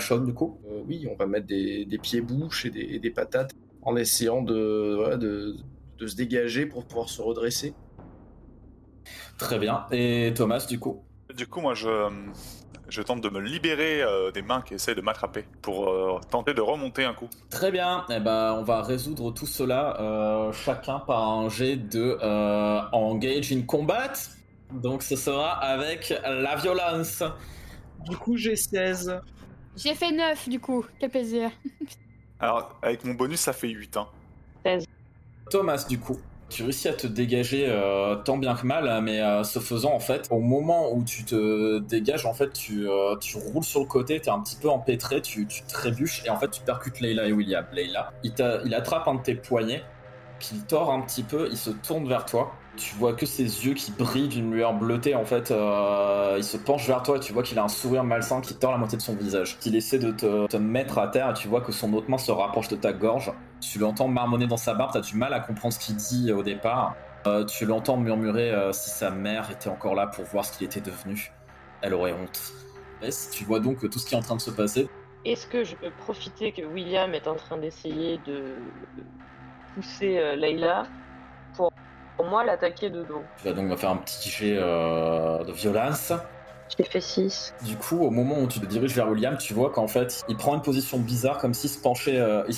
Shaun, du coup oui, on va mettre des pieds-bouches et des patates en essayant de se dégager pour pouvoir se redresser. Très bien. Et Thomas, du coup ? Du coup, moi, je tente de me libérer des mains qui essaient de m'attraper pour tenter de remonter un coup. Très bien, eh ben, on va résoudre tout cela chacun par un jet de Engage in Combat. Donc ce sera avec la violence. Du coup j'ai 16. J'ai fait 9 du coup, quel plaisir. Alors avec mon bonus ça fait 8 hein. 16. Thomas du coup, tu réussis à te dégager tant bien que mal, mais ce faisant, en fait, au moment où tu te dégages, en fait, tu roules sur le côté, t'es un petit peu empêtré, tu trébuches, et en fait, tu percutes Leïla et William. Leïla, il attrape un de tes poignets, qui tord un petit peu, il se tourne vers toi. Tu vois que ses yeux qui brillent d'une lueur bleutée, en fait, il se penche vers toi et tu vois qu'il a un sourire malsain qui tord la moitié de son visage. Il essaie de te mettre à terre et tu vois que son autre main se rapproche de ta gorge. Tu l'entends marmonner dans sa barbe, t'as du mal à comprendre ce qu'il dit au départ. Tu l'entends murmurer si sa mère était encore là pour voir ce qu'il était devenu. Elle aurait honte. Tu vois donc tout ce qui est en train de se passer. Est-ce que je peux profiter que William est en train d'essayer de pousser Leïla pour moi l'attaquer de dos? Tu vas donc faire un petit jet de violence. J'ai fait 6. Du coup, au moment où tu te diriges vers William, tu vois qu'en fait, il prend une position bizarre, comme s'il se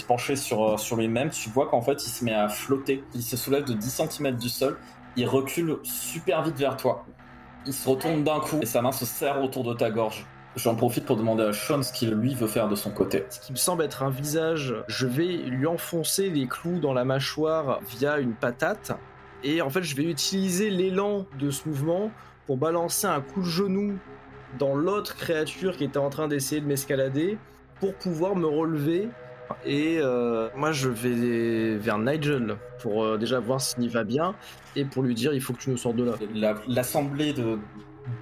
penchait sur lui-même. Tu vois qu'en fait, il se met à flotter. Il se soulève de 10 cm du sol. Il recule super vite vers toi. Il se retourne d'un coup et sa main se serre autour de ta gorge. J'en profite pour demander à Shaun ce qu'il, lui, veut faire de son côté. Ce qui me semble être un visage, je vais lui enfoncer les clous dans la mâchoire via une patate. Et en fait, je vais utiliser l'élan de ce mouvement pour balancer un coup de genou dans l'autre créature qui était en train d'essayer de m'escalader pour pouvoir me relever. Et moi, je vais vers Nigel pour déjà voir s'il y va bien et pour lui dire « il faut que tu nous sortes de là ». L'assemblée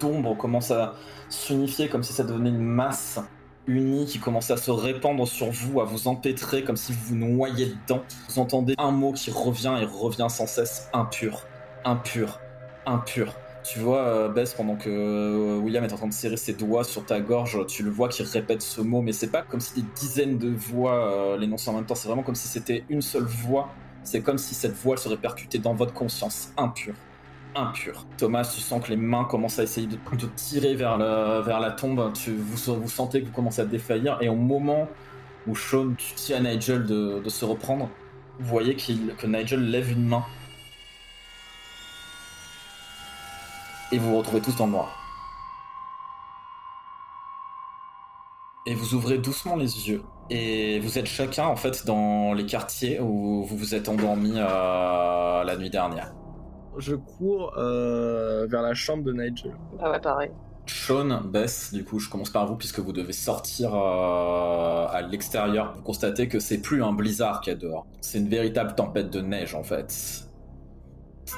d'ombre commence à s'unifier comme si ça devenait une masse unie qui commençait à se répandre sur vous, à vous empêtrer comme si vous vous noyiez dedans. Vous entendez un mot qui revient et revient sans cesse: impur, impur, impur. Tu vois, Bess, pendant que William est en train de serrer ses doigts sur ta gorge, tu le vois qui répète ce mot, mais c'est pas comme si des dizaines de voix l'énonçaient en même temps, c'est vraiment comme si c'était une seule voix. C'est comme si cette voix se répercutait dans votre conscience. Impur, impur. Thomas, tu sens que les mains commencent à essayer de te tirer vers la tombe, vous sentez que vous commencez à défaillir, et au moment où Shaun tient à Nigel de se reprendre, vous voyez que Nigel lève une main. Et vous vous retrouvez tous dans le noir. Et vous ouvrez doucement les yeux. Et vous êtes chacun, en fait, dans les quartiers où vous vous êtes endormis la nuit dernière. Je cours vers la chambre de Nigel. Ah ouais, pareil. Shaun, Bess, du coup, je commence par vous, puisque vous devez sortir à l'extérieur pour constater que c'est plus un blizzard qu'il y a dehors. C'est une véritable tempête de neige, en fait.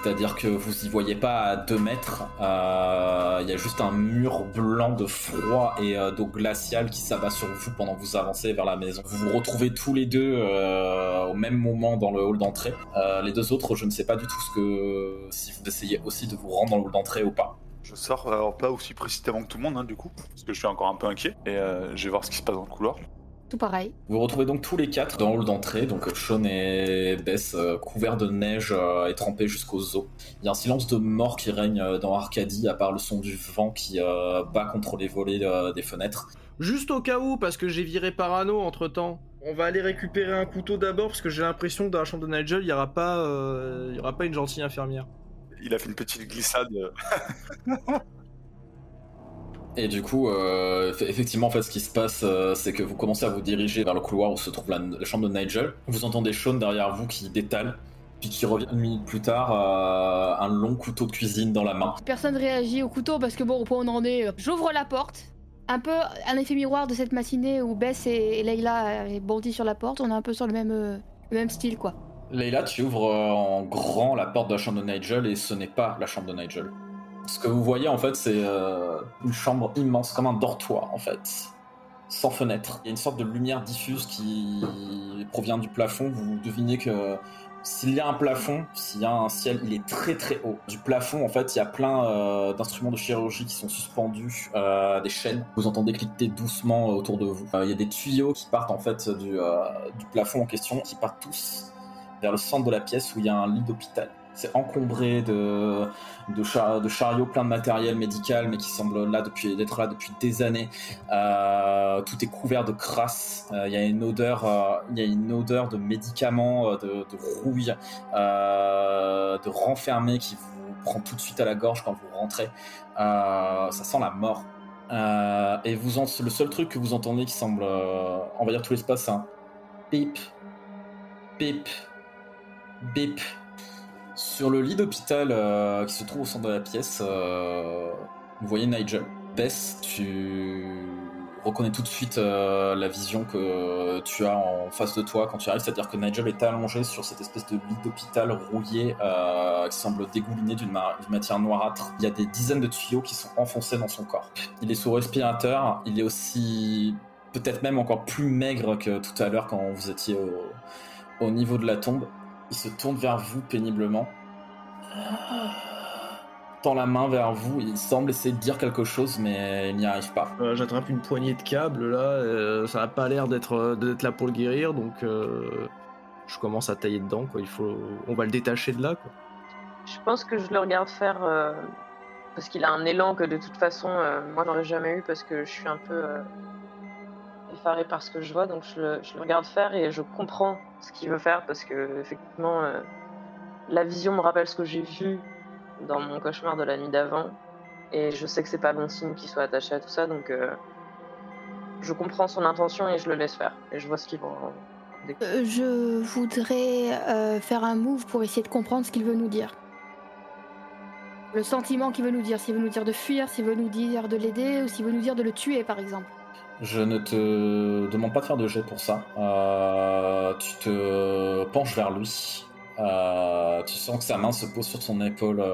C'est-à-dire que vous y voyez pas à 2 mètres, il y a juste un mur blanc de froid et d'eau glaciale qui s'abat sur vous pendant que vous avancez vers la maison. Vous vous retrouvez tous les deux au même moment dans le hall d'entrée. Les deux autres, je ne sais pas du tout si vous essayez aussi de vous rendre dans le hall d'entrée ou pas. Je sors, alors pas aussi précisément que tout le monde, hein, du coup, parce que je suis encore un peu inquiet, et je vais voir ce qui se passe dans le couloir. Tout pareil. Vous vous retrouvez donc tous les 4 dans le hall d'entrée, donc Shaun et Bess couverts de neige et trempés jusqu'aux os. Il y a un silence de mort qui règne dans Arcadie, à part le son du vent qui bat contre les volets des fenêtres. Juste au cas où, parce que j'ai viré parano entre temps, on va aller récupérer un couteau d'abord, parce que j'ai l'impression que dans la chambre de Nigel, il n'y aura pas une gentille infirmière. Il a fait une petite glissade. Et du coup, effectivement, en fait, ce qui se passe, c'est que vous commencez à vous diriger vers le couloir où se trouve la chambre de Nigel. Vous entendez Shaun derrière vous qui détale, puis qui revient une minute plus tard, un long couteau de cuisine dans la main. Personne réagit au couteau parce que bon, au point où on en est, j'ouvre la porte. Un peu un effet miroir de cette matinée où Bess et Leïla bondissent sur la porte. On est un peu sur le même style, quoi. Leïla, tu ouvres en grand la porte de la chambre de Nigel, et ce n'est pas la chambre de Nigel. Ce que vous voyez, en fait, c'est une chambre immense, comme un dortoir, en fait, sans fenêtre. Il y a une sorte de lumière diffuse qui provient du plafond. Vous devinez que s'il y a un plafond, s'il y a un ciel, il est très très haut. Du plafond, en fait, il y a plein d'instruments de chirurgie qui sont suspendus à des chaînes. Vous entendez cliqueter doucement autour de vous. Il y a des tuyaux qui partent, en fait, du plafond en question, qui partent tous vers le centre de la pièce où il y a un lit d'hôpital. C'est encombré de chariots plein de matériel médical, mais qui semble d'être là depuis des années. Tout est couvert de crasse. Il y a une odeur de médicaments, de rouille, de renfermé qui vous prend tout de suite à la gorge quand vous rentrez. Ça sent la mort. Et le seul truc que vous entendez qui semble envahir tout l'espace, c'est un bip, bip, bip. Sur le lit d'hôpital qui se trouve au centre de la pièce, vous voyez Nigel. Bess, tu reconnais tout de suite la vision que tu as en face de toi quand tu arrives, c'est-à-dire que Nigel est allongé sur cette espèce de lit d'hôpital rouillé qui semble dégouliner d'une matière noirâtre. Il y a des dizaines de tuyaux qui sont enfoncés dans son corps. Il est sous respirateur, il est aussi peut-être même encore plus maigre que tout à l'heure quand vous étiez au niveau de la tombe. Il se tourne vers vous péniblement, tend la main vers vous, il semble essayer de dire quelque chose, mais il n'y arrive pas. J'attrape une poignée de câbles, là, ça n'a pas l'air d'être là pour le guérir, donc je commence à tailler dedans, quoi. On va le détacher de là, quoi. Je pense que je le regarde faire, parce qu'il a un élan que de toute façon, moi j'en ai jamais eu, parce que je suis un peu... effaré par ce que je vois, donc je le regarde faire et je comprends ce qu'il veut faire parce que effectivement la vision me rappelle ce que j'ai vu dans mon cauchemar de la nuit d'avant et je sais que c'est pas bon signe qu'il soit attaché à tout ça, donc je comprends son intention et je le laisse faire et je vois ce qu'il veut. Je voudrais faire un move pour essayer de comprendre ce qu'il veut nous dire, le sentiment qu'il veut nous dire, s'il veut nous dire de fuir, s'il veut nous dire de l'aider ou s'il veut nous dire de le tuer par exemple. Je ne te demande pas de faire de jet pour ça. Tu te penches vers lui. Tu sens que sa main se pose sur son épaule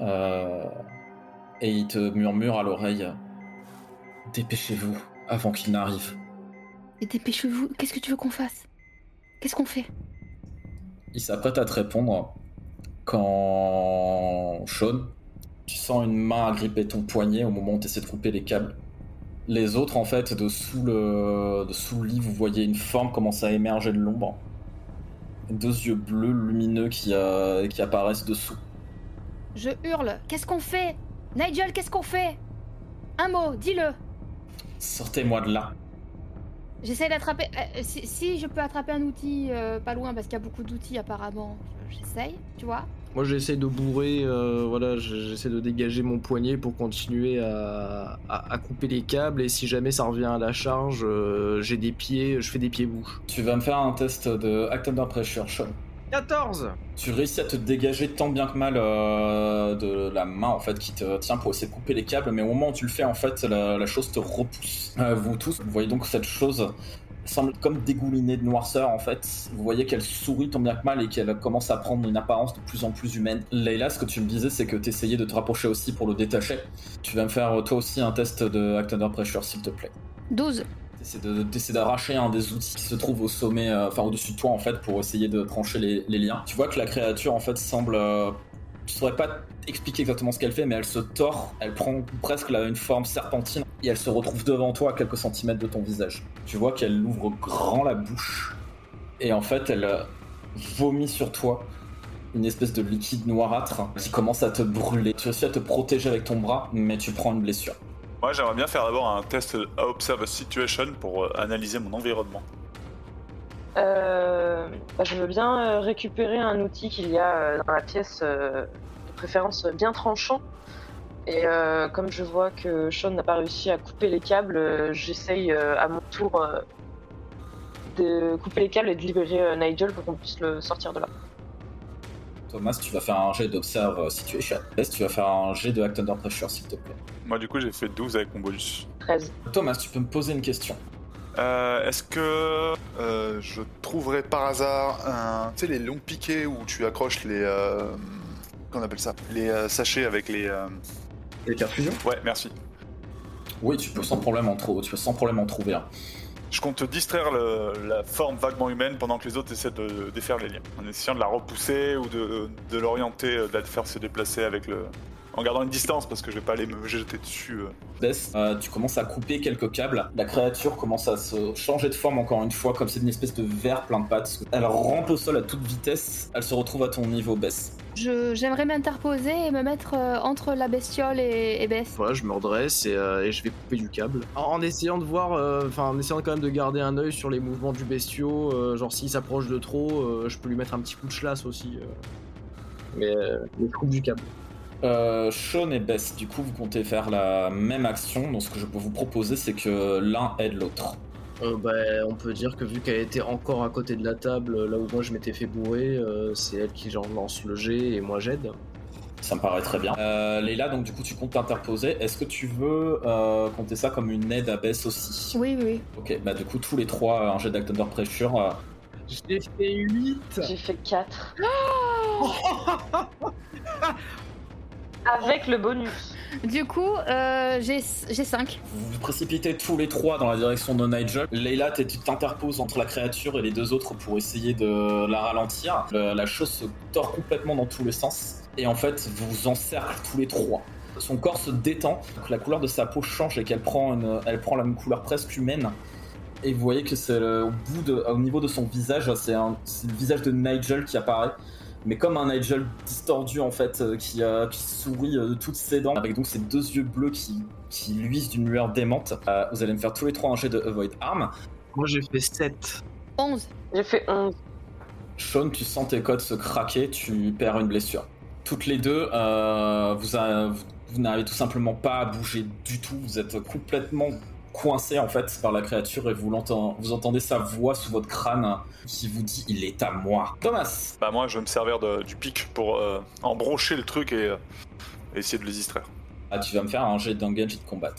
et il te murmure à l'oreille « Dépêchez-vous avant qu'il n'arrive. » Et dépêchez-vous, qu'est-ce que tu veux qu'on fasse ? Qu'est-ce qu'on fait ? Il s'apprête à te répondre quand Shaun, tu sens une main agripper ton poignet au moment où tu essaies de couper les câbles. Les autres, en fait, de sous le lit, vous voyez une forme commencer à émerger de l'ombre. Deux yeux bleus lumineux qui apparaissent dessous. Je hurle. Qu'est-ce qu'on fait ? Nigel, qu'est-ce qu'on fait ? Un mot, dis-le. Sortez-moi de là. J'essaie d'attraper... si je peux attraper un outil pas loin, parce qu'il y a beaucoup d'outils apparemment, j'essaye, tu vois. Moi j'essaie de bourrer, j'essaie de dégager mon poignet pour continuer à couper les câbles, et si jamais ça revient à la charge, je fais des pieds-bouches. Tu vas me faire un test de Act Under Pressure, Shaun. 14 ! Tu réussis à te dégager tant bien que mal de la main en fait qui te tient pour essayer de couper les câbles, mais au moment où tu le fais en fait la chose te repousse. Vous tous, vous voyez donc cette chose semble comme dégoulinée de noirceur en fait. Vous voyez qu'elle sourit tant bien que mal et qu'elle commence à prendre une apparence de plus en plus humaine. Leïla, ce que tu me disais c'est que t'essayais de te rapprocher aussi pour le détacher. Tu vas me faire toi aussi un test de Act Under Pressure s'il te plaît. 12 ! T'essaies d'arracher un des outils qui se trouve au sommet, au-dessus de toi en fait, pour essayer de trancher les liens. Tu vois que la créature en fait semble... je saurais pas expliquer exactement ce qu'elle fait, mais elle se tord, elle prend presque une forme serpentine et elle se retrouve devant toi à quelques centimètres de ton visage. Tu vois qu'elle ouvre grand la bouche et en fait elle vomit sur toi une espèce de liquide noirâtre qui commence à te brûler. Tu réussis à te protéger avec ton bras, mais tu prends une blessure. Moi, j'aimerais bien faire d'abord un test à Observe Situation pour analyser mon environnement. Je veux bien récupérer un outil qu'il y a dans la pièce, de préférence bien tranchant. Et comme je vois que Shaun n'a pas réussi à couper les câbles, j'essaye à mon tour de couper les câbles et de libérer Nigel pour qu'on puisse le sortir de là. Thomas, tu vas faire un jet d'Observe Situation. Bess, tu vas faire un jet de Act Under Pressure, s'il te plaît. Moi, du coup, j'ai fait 12 avec mon bonus. 13. Thomas, tu peux me poser une question. Est-ce que je trouverais par hasard un... Tu sais, les longs piquets où tu accroches les... Qu'on appelle ça? Les sachets avec les... Les perfusions? Ouais, merci. Oui, tu peux sans problème en trouver, un. Je compte distraire la forme vaguement humaine pendant que les autres essaient de défaire les liens. En essayant de la repousser ou de l'orienter, de la faire se déplacer avec le... En gardant une distance parce que je vais pas aller me jeter dessus. Bess, tu commences à couper quelques câbles. La créature commence à se changer de forme encore une fois, comme c'est une espèce de ver plein de pattes. Elle rampe au sol à toute vitesse. Elle se retrouve à ton niveau, Bess. J'aimerais m'interposer et me mettre entre la bestiole et Bess. Voilà, je me redresse et je vais couper du câble. En essayant de voir, en essayant quand même de garder un œil sur les mouvements du bestiau, genre s'il s'approche de trop, je peux lui mettre un petit coup de chlasse aussi. Mais je coupe du câble. Shaun et Bess, du coup vous comptez faire la même action, donc ce que je peux vous proposer c'est que l'un aide l'autre. On peut dire que vu qu'elle était encore à côté de la table, là où moi je m'étais fait bourrer, c'est elle qui genre lance le jet et moi j'aide. Ça me paraît très bien. Leïla, donc du coup tu comptes t'interposer, est-ce que tu veux compter ça comme une aide à Bess aussi? Oui. Ok, bah du coup tous les trois un jet d'Act Under Pressure. J'ai fait 8. J'ai fait 4. Avec le bonus. Du coup, j'ai 5. Vous vous précipitez tous les trois dans la direction de Nigel. Leïla, tu t'interposes entre la créature et les deux autres pour essayer de la ralentir. La chose se tord complètement dans tous les sens. Et en fait, vous vous encerclez tous les trois. Son corps se détend, donc la couleur de sa peau change et qu'elle prend la même couleur presque humaine. Et vous voyez que c'est au niveau de son visage, c'est le visage de Nigel qui apparaît. Mais comme un Nigel distordu en fait, qui sourit de toutes ses dents, avec donc ses deux yeux bleus qui luisent d'une lueur démente. Vous allez me faire tous les trois un jet de Avoid Harm. Moi j'ai fait 7. 11. J'ai fait 11. Shaun, tu sens tes côtes se craquer, tu perds une blessure. Toutes les deux, vous n'arrivez tout simplement pas à bouger du tout, vous êtes complètement... coincé en fait par la créature et vous entendez sa voix sous votre crâne qui vous dit « Il est à moi ». Thomas. Bah moi je vais me servir du pic pour embrocher le truc et essayer de les distraire. Ah, tu vas me faire un jet d'engage et de combat.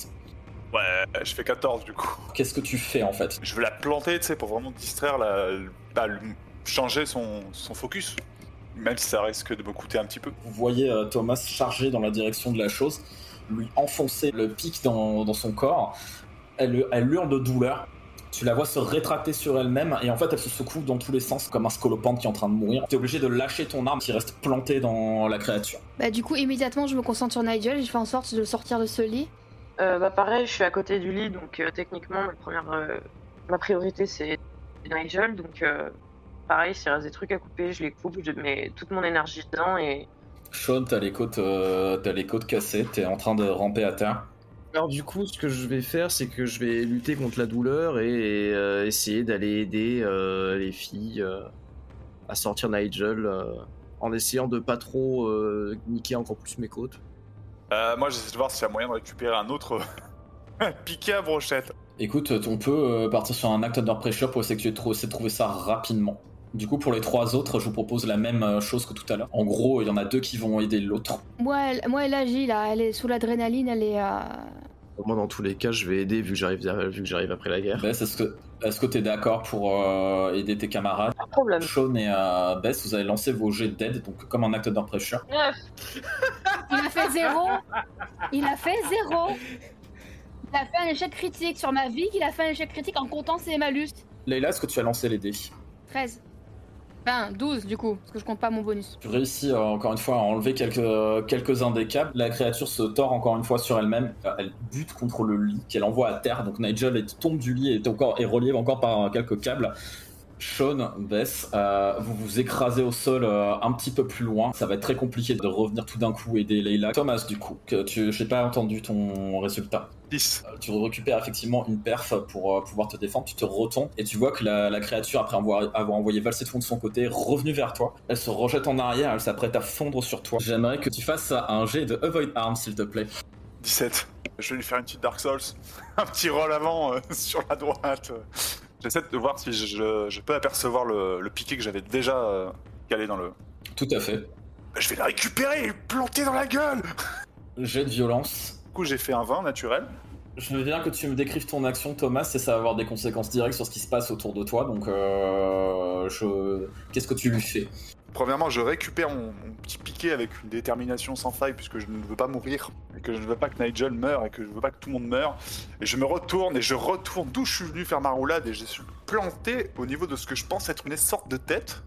Ouais, je fais 14 du coup. Qu'est-ce que tu fais en fait? Je vais la planter, tu sais, pour vraiment distraire, changer son focus, même si ça risque de me coûter un petit peu. Vous voyez Thomas charger dans la direction de la chose, lui enfoncer le pic dans son corps. Elle hurle de douleur, tu la vois se rétracter sur elle-même et en fait elle se secoue dans tous les sens comme un scolopendre qui est en train de mourir. T'es obligé de lâcher ton arme qui reste plantée dans la créature. Bah du coup immédiatement je me concentre sur Nigel et je fais en sorte de sortir de ce lit. Pareil, je suis à côté du lit donc techniquement ma priorité c'est Nigel donc pareil, s'il reste des trucs à couper je les coupe, je mets toute mon énergie dedans et... Shaun, t'as les côtes cassées, t'es en train de ramper à terre. Alors du coup, ce que je vais faire, c'est que je vais lutter contre la douleur et essayer d'aller aider les filles à sortir Nigel en essayant de pas trop niquer encore plus mes côtes. Moi, j'essaie de voir s'il y a moyen de récupérer un autre piqué à brochette. Écoute, on peut partir sur un Act Under Pressure pour essayer de trouver ça rapidement. Du coup, pour les trois autres, je vous propose la même chose que tout à l'heure. En gros, il y en a deux qui vont aider l'autre. Moi, elle agit, là. Elle est sous l'adrénaline, elle est... Moi, dans tous les cas, je vais aider, vu que j'arrive après la guerre. Bess, est-ce que t'es d'accord pour aider tes camarades? Pas de problème. Shaun et Bess, vous allez lancer vos jets d'aide, donc comme un Act Under Pressure. 9. Il a fait zéro. Il a fait un échec critique sur ma vie, il a fait un échec critique en comptant ses malus. Leïla, est-ce que tu as lancé les dés? 13. 12 du coup, parce que je compte pas mon bonus. Tu réussis encore une fois à enlever quelques-uns des câbles. La créature se tord encore une fois sur elle-même. Elle bute contre le lit qu'elle envoie à terre. Donc Nigel tombe du lit et est relié encore par quelques câbles. Shaun, Bess, vous vous écrasez au sol un petit peu plus loin. Ça va être très compliqué de revenir tout d'un coup aider Leïla. Thomas, du coup, j'ai pas entendu ton résultat. 10. Tu récupères effectivement une perf pour pouvoir te défendre. Tu te retournes et tu vois que la créature, après avoir envoyé valser de fond de son côté, est revenue vers toi. Elle se rejette en arrière, elle s'apprête à fondre sur toi. J'aimerais que tu fasses un jet de Avoid Harm, s'il te plaît. 17. Je vais lui faire une petite Dark Souls. Un petit roll avant sur la droite. J'essaie de voir si je peux apercevoir le piqué que j'avais déjà calé dans le... Tout à fait. Je vais la récupérer et le planter dans la gueule. Jet de violence. Du coup, j'ai fait un 20 naturel. Je veux bien que tu me décrives ton action, Thomas, et ça va avoir des conséquences directes sur ce qui se passe autour de toi, donc qu'est-ce que tu lui fais ? Premièrement, je récupère mon petit piquet avec une détermination sans faille, puisque je ne veux pas mourir, et que je ne veux pas que Nigel meure, et que je ne veux pas que tout le monde meure. Et je me retourne, d'où je suis venu faire ma roulade, et je suis planté au niveau de ce que je pense être une sorte de tête,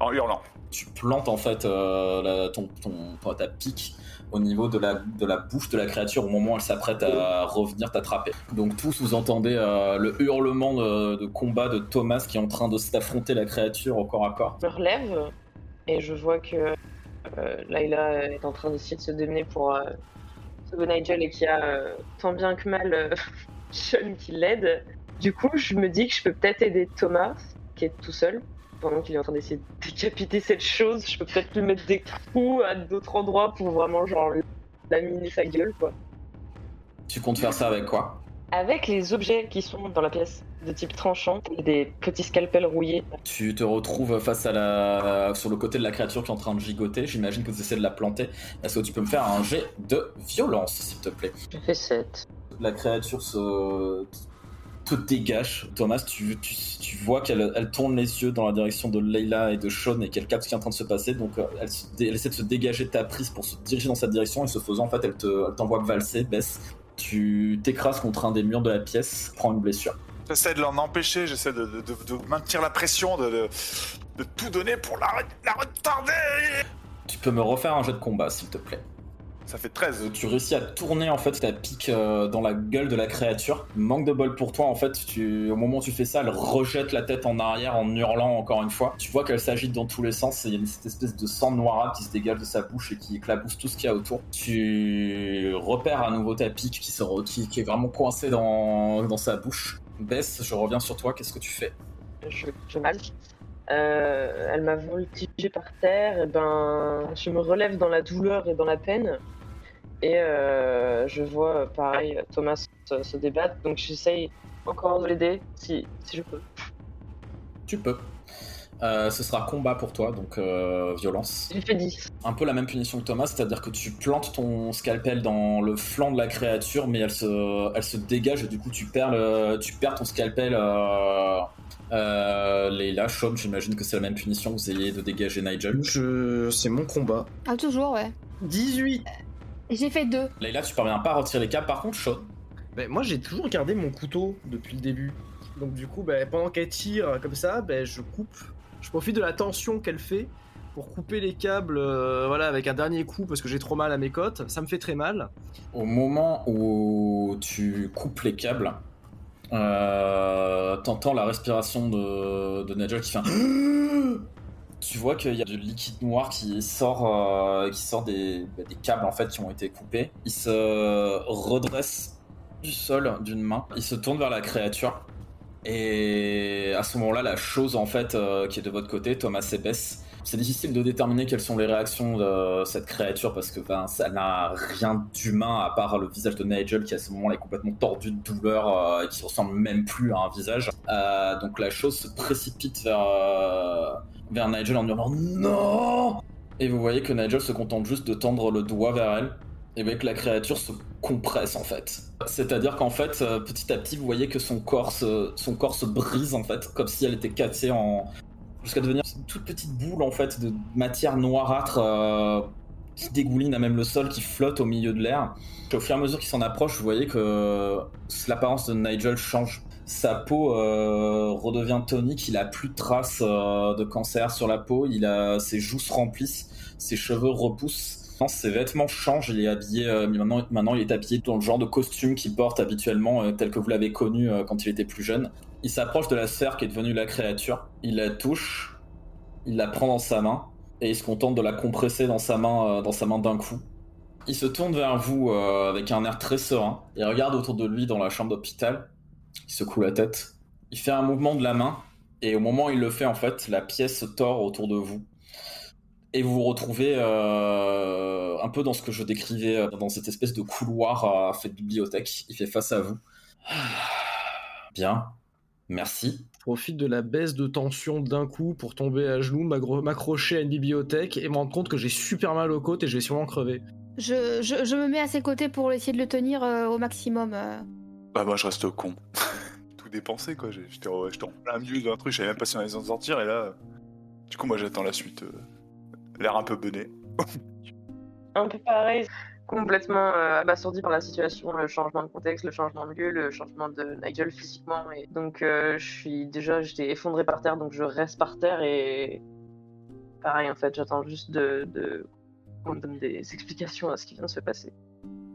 en hurlant. Tu plantes en fait ta pique au niveau de la bouche de la créature au moment où elle s'apprête à revenir t'attraper. Donc tous vous entendez le hurlement de combat de Thomas qui est en train de s'affronter la créature au corps à corps. Je me relève et je vois que Leïla est en train d'essayer de se démener pour sauver Nigel et qu'il y a tant bien que mal Shaun qui l'aide. Du coup je me dis que je peux peut-être aider Thomas qui est tout seul. Pendant qu'il est en train d'essayer de décapiter cette chose, je peux peut-être lui mettre des coups à d'autres endroits pour vraiment genre laminer sa gueule quoi. Tu comptes faire ça avec quoi ? Avec les objets qui sont dans la pièce, de type tranchant, des petits scalpels rouillés. Tu te retrouves face à sur le côté de la créature qui est en train de gigoter, j'imagine que tu essaies de la planter. Est-ce que tu peux me faire un jet de violence s'il te plaît ? J'ai fait 7. La créature te dégage. Thomas, tu vois qu'elle tourne les yeux dans la direction de Leïla et de Shaun et qu'elle capte ce qui est en train de se passer, donc elle essaie de se dégager de ta prise pour se diriger dans cette direction et ce faisant, en fait, elle t'envoie valser, baisse. Tu t'écrases contre un des murs de la pièce, prends une blessure. J'essaie de l'en empêcher, j'essaie de maintenir la pression, de tout donner pour la retarder. Tu peux me refaire un jet de combat, s'il te plaît. Ça fait 13. Tu réussis à tourner en fait ta pique dans la gueule de la créature. Manque de bol pour toi en fait, au moment où tu fais ça, elle rejette la tête en arrière en hurlant encore une fois. Tu vois qu'elle s'agite dans tous les sens et il y a cette espèce de sang noirâtre qui se dégage de sa bouche et qui éclabousse tout ce qu'il y a autour. Tu repères à nouveau ta pique qui est vraiment coincée dans sa bouche. Bess, je reviens sur toi, qu'est-ce que tu fais ? Je marche. Elle m'a voltigé par terre, et je me relève dans la douleur et dans la peine. Et je vois, pareil, Thomas se débattre, donc j'essaye encore de l'aider, si je peux. Tu peux. Ce sera combat pour toi, donc violence. J'ai fait 10. Un peu la même punition que Thomas, c'est-à-dire que tu plantes ton scalpel dans le flanc de la créature, mais elle se dégage et du coup tu perds ton scalpel. Leïla, Shaun, j'imagine que c'est la même punition que vous essayez de dégager Nigel. C'est mon combat. Ah, toujours, ouais. 18. J'ai fait 2. Leïla, tu parviens pas à retirer les câbles, par contre, Shaun. Bah, moi, j'ai toujours gardé mon couteau depuis le début. Donc, du coup, pendant qu'elle tire comme ça, je coupe. Je profite de la tension qu'elle fait pour couper les câbles avec un dernier coup parce que j'ai trop mal à mes côtes. Ça me fait très mal. Au moment où tu coupes les câbles, t'entends la respiration de Nigel qui fait un... Tu vois qu'il y a du liquide noir qui sort des câbles en fait qui ont été coupés. Il se redresse du sol d'une main. Il se tourne vers la créature. Et à ce moment-là, la chose en fait qui est de votre côté, Thomas et Bess, c'est difficile de déterminer quelles sont les réactions de cette créature parce que ça n'a rien d'humain à part le visage de Nigel qui à ce moment-là est complètement tordu de douleur et qui ressemble même plus à un visage. Donc la chose se précipite vers Nigel en hurlant non. Et vous voyez que Nigel se contente juste de tendre le doigt vers elle. Et bien que la créature se compresse en fait. C'est-à-dire qu'en fait, petit à petit, vous voyez que son corps se brise en fait, comme si elle était cassée jusqu'à devenir une toute petite boule en fait de matière noirâtre qui dégouline à même le sol, qui flotte au milieu de l'air. Et au fur et à mesure qu'il s'en approche, vous voyez que l'apparence de Nigel change. Sa peau redevient tonique, il a plus de traces de cancer sur la peau, ses joues se remplissent, ses cheveux repoussent. Ses vêtements changent, il est habillé, maintenant il est habillé dans le genre de costume qu'il porte habituellement, tel que vous l'avez connu quand il était plus jeune. Il s'approche de la sphère qui est devenue la créature, il la touche, il la prend dans sa main, et il se contente de la compresser dans sa main d'un coup. Il se tourne vers vous avec un air très serein, il regarde autour de lui dans la chambre d'hôpital, il secoue la tête, il fait un mouvement de la main, et au moment où il le fait en fait, la pièce se tord autour de vous. Et vous vous retrouvez un peu dans ce que je décrivais, dans cette espèce de couloir à fait de bibliothèque. Il fait face à vous. Bien. Merci. Je profite de la baisse de tension d'un coup pour tomber à genoux, m'accrocher à une bibliothèque et me rendre compte que j'ai super mal aux côtes et je vais sûrement crever. Je me mets à ses côtés pour essayer de le tenir au maximum. Bah moi je reste con. Tout dépensé quoi, j'étais en plein milieu d'un truc, je savais même pas si on allait s'en sortir et là... Du coup moi j'attends la suite. L'air un peu bené. Un peu pareil, complètement abasourdi par la situation, le changement de contexte, le changement de lieu, le changement de Nigel physiquement. Et donc j'étais effondré par terre, donc je reste par terre et pareil en fait, j'attends juste qu'on me donne des explications à ce qui vient de se passer.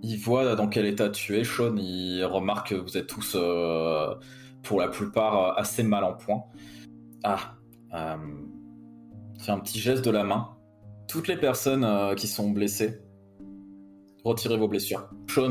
Il voit dans quel état tu es, Shaun, il remarque que vous êtes tous pour la plupart assez mal en point. Fait un petit geste de la main. Toutes les personnes qui sont blessées, retirez vos blessures. Shaun,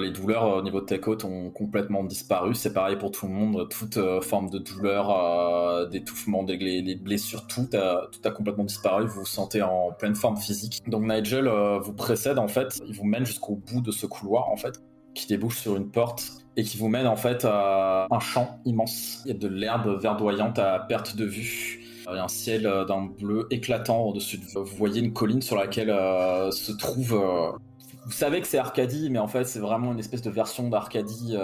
les douleurs au niveau de tes côtes ont complètement disparu. C'est pareil pour tout le monde. Toute forme de douleur, d'étouffement, les blessures, tout a complètement disparu. Vous vous sentez en pleine forme physique. Donc Nigel vous précède en fait. Il vous mène jusqu'au bout de ce couloir en fait, qui débouche sur une porte et qui vous mène en fait à un champ immense. Il y a de l'herbe verdoyante à perte de vue. Il y a un ciel d'un bleu éclatant au-dessus de vous. Vous voyez une colline sur laquelle se trouve... Vous savez que c'est Arcadie, mais en fait c'est vraiment une espèce de version d'Arcadie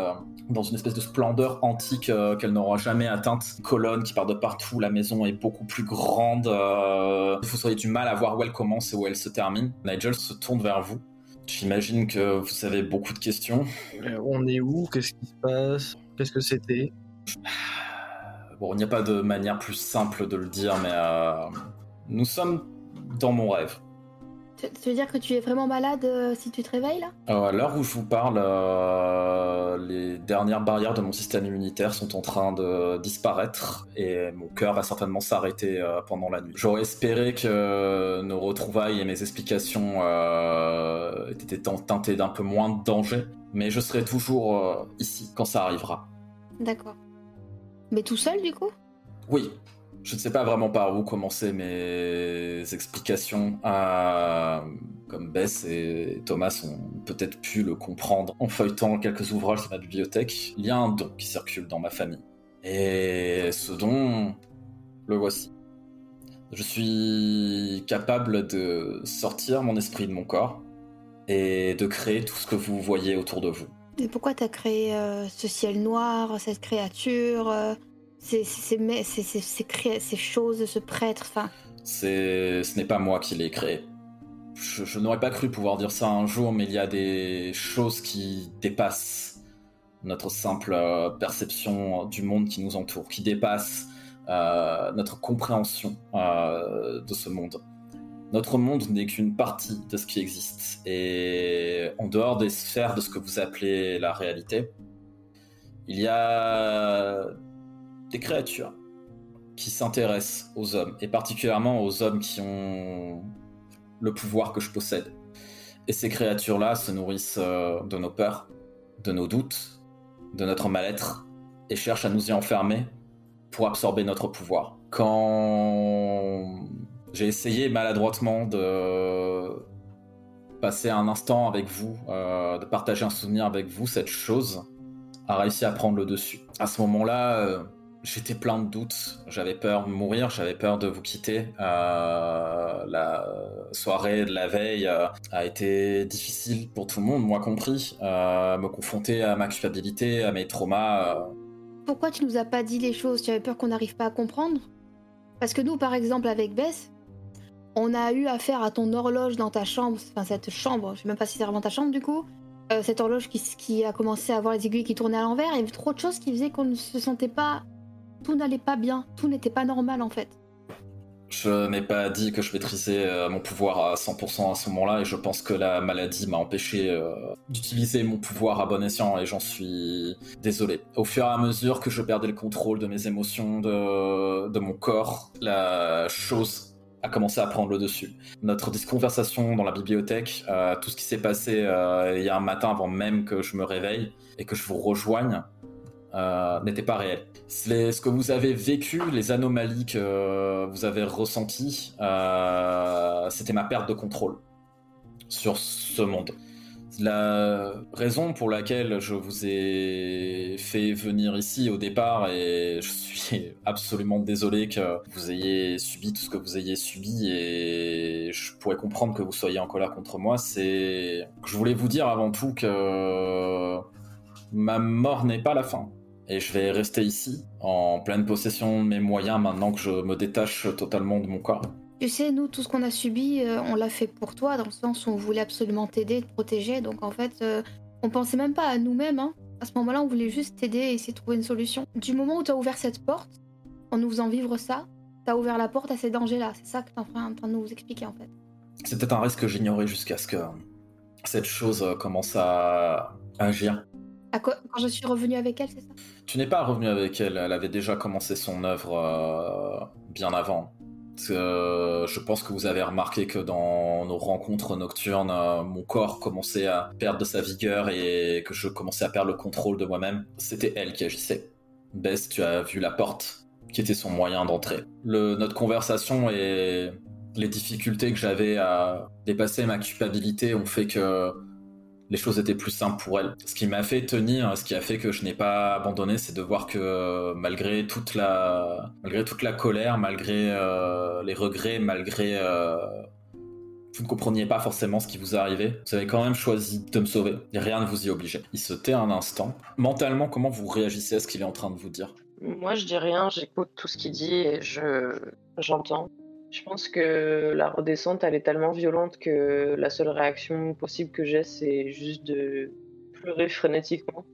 dans une espèce de splendeur antique qu'elle n'aura jamais atteinte. Colonnes qui partent de partout, la maison est beaucoup plus grande. Vous auriez du mal à voir où elle commence et où elle se termine. Nigel se tourne vers vous. J'imagine que vous avez beaucoup de questions. On est où ? Qu'est-ce qui se passe ? Qu'est-ce que c'était ? Bon, il n'y a pas de manière plus simple de le dire, mais nous sommes dans mon rêve. Tu veux dire que tu es vraiment malade si tu te réveilles là ? À l'heure où je vous parle, les dernières barrières de mon système immunitaire sont en train de disparaître et mon cœur va certainement s'arrêter pendant la nuit. J'aurais espéré que nos retrouvailles et mes explications étaient teintées d'un peu moins de danger, mais je serai toujours ici quand ça arrivera. D'accord. Mais tout seul du coup ? Oui. Je ne sais pas vraiment par où commencer mes explications. Comme Bess et Thomas ont peut-être pu le comprendre en feuilletant quelques ouvrages de ma bibliothèque, il y a un don qui circule dans ma famille. Et ce don, le voici. Je suis capable de sortir mon esprit de mon corps et de créer tout ce que vous voyez autour de vous. Mais pourquoi t'as créé ce ciel noir, cette créature ces choses, ce prêtre, enfin... Ce n'est pas moi qui l'ai créé. Je n'aurais pas cru pouvoir dire ça un jour, mais il y a des choses qui dépassent notre simple perception du monde qui nous entoure, qui dépassent notre compréhension de ce monde. Notre monde n'est qu'une partie de ce qui existe, et en dehors des sphères de ce que vous appelez la réalité, il y a... des créatures qui s'intéressent aux hommes, et particulièrement aux hommes qui ont le pouvoir que je possède. Et ces créatures-là se nourrissent de nos peurs, de nos doutes, de notre mal-être, et cherchent à nous y enfermer pour absorber notre pouvoir. Quand j'ai essayé maladroitement de passer un instant avec vous, de partager un souvenir avec vous, cette chose a réussi à prendre le dessus. À ce moment-là... j'étais plein de doutes, j'avais peur de mourir, j'avais peur de vous quitter. La soirée de la veille a été difficile pour tout le monde, moi compris. Me confronter à ma culpabilité, à mes traumas. Pourquoi tu nous as pas dit les choses ? Tu avais peur qu'on n'arrive pas à comprendre ? Parce que nous, par exemple, avec Bess, on a eu affaire à ton horloge dans ta chambre, enfin cette chambre, je sais même pas si c'est vraiment ta chambre du coup. Cette horloge qui a commencé à avoir les aiguilles qui tournaient à l'envers, il y avait trop de choses qui faisaient qu'on ne se sentait pas... Tout n'allait pas bien, tout n'était pas normal en fait. Je n'ai pas dit que je maîtrisais mon pouvoir à 100% à ce moment-là et je pense que la maladie m'a empêché d'utiliser mon pouvoir à bon escient et j'en suis désolé. Au fur et à mesure que je perdais le contrôle de mes émotions, de mon corps, la chose a commencé à prendre le dessus. Notre conversation dans la bibliothèque, tout ce qui s'est passé il y a un matin avant même que je me réveille et que je vous rejoigne, n'était pas réel. Ce que vous avez vécu, les anomalies que vous avez ressenties, c'était ma perte de contrôle sur ce monde. La raison pour laquelle je vous ai fait venir ici au départ, et je suis absolument désolé que vous ayez subi tout ce que vous ayez subi, et je pourrais comprendre que vous soyez en colère contre moi, c'est que je voulais vous dire avant tout que ma mort n'est pas la fin. Et je vais rester ici, en pleine possession de mes moyens, maintenant que je me détache totalement de mon corps. Tu sais, nous, tout ce qu'on a subi, on l'a fait pour toi, dans le sens où on voulait absolument t'aider, te protéger. Donc en fait, on pensait même pas à nous-mêmes. Hein. À ce moment-là, on voulait juste t'aider et essayer de trouver une solution. Du moment où tu as ouvert cette porte, en nous faisant vivre ça, tu as ouvert la porte à ces dangers-là. C'est ça que tu es en train de nous expliquer, en fait. C'était un risque que j'ignorais jusqu'à ce que cette chose commence à agir. Quand je suis revenue avec elle, c'est ça? Tu n'es pas revenue avec elle, elle avait déjà commencé son œuvre bien avant. Je pense que vous avez remarqué que dans nos rencontres nocturnes, mon corps commençait à perdre de sa vigueur et que je commençais à perdre le contrôle de moi-même. C'était elle qui agissait. Bess, tu as vu la porte, qui était son moyen d'entrer. Notre conversation et les difficultés que j'avais à dépasser ma culpabilité ont fait que les choses étaient plus simples pour elle. Ce qui m'a fait tenir, ce qui a fait que je n'ai pas abandonné, c'est de voir que malgré toute la colère, malgré les regrets, malgré vous ne compreniez pas forcément ce qui vous arrivait, vous avez quand même choisi de me sauver. Et rien ne vous y obligeait. Il se tait un instant. Mentalement, comment vous réagissez à ce qu'il est en train de vous dire? Moi, je dis rien, j'écoute tout ce qu'il dit et j'entends. Je pense que la redescente, elle est tellement violente que la seule réaction possible que j'ai, c'est juste de pleurer frénétiquement.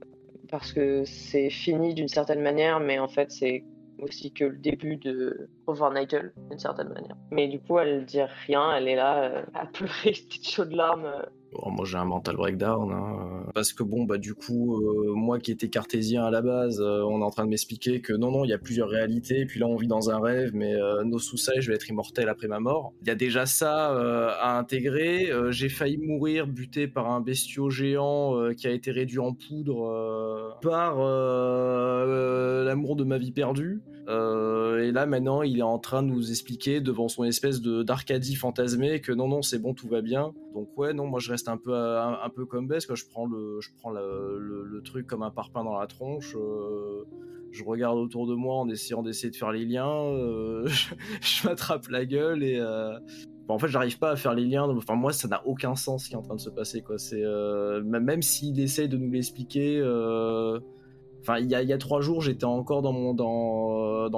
Parce que c'est fini d'une certaine manière, mais en fait, c'est aussi que le début de revoir Nigel, d'une certaine manière. Mais du coup, elle dit rien, elle est là à pleurer, petite chaude larme. Bon, moi, j'ai un mental breakdown. Hein. Parce que bon, bah du coup, moi qui étais cartésien à la base, on est en train de m'expliquer que non, il y a plusieurs réalités, et puis là, on vit dans un rêve, mais nos soucis, je vais être immortel après ma mort. Il y a déjà ça à intégrer. J'ai failli mourir buté par un bestiau géant qui a été réduit en poudre par l'amour de ma vie perdue. Et là, maintenant, il est en train de nous expliquer devant son espèce d'Arcadie fantasmée que non, c'est bon, tout va bien. Donc ouais, non, moi, je reste un peu comme Bess, quoi. Je prends le truc comme un parpaing dans la tronche. Je regarde autour de moi en essayant de faire les liens. Je m'attrape la gueule et en fait, j'arrive pas à faire les liens. Enfin, moi, ça n'a aucun sens ce qui est en train de se passer, quoi. C'est même s'il essaye de nous l'expliquer. Enfin, il y a 3 jours, j'étais encore dans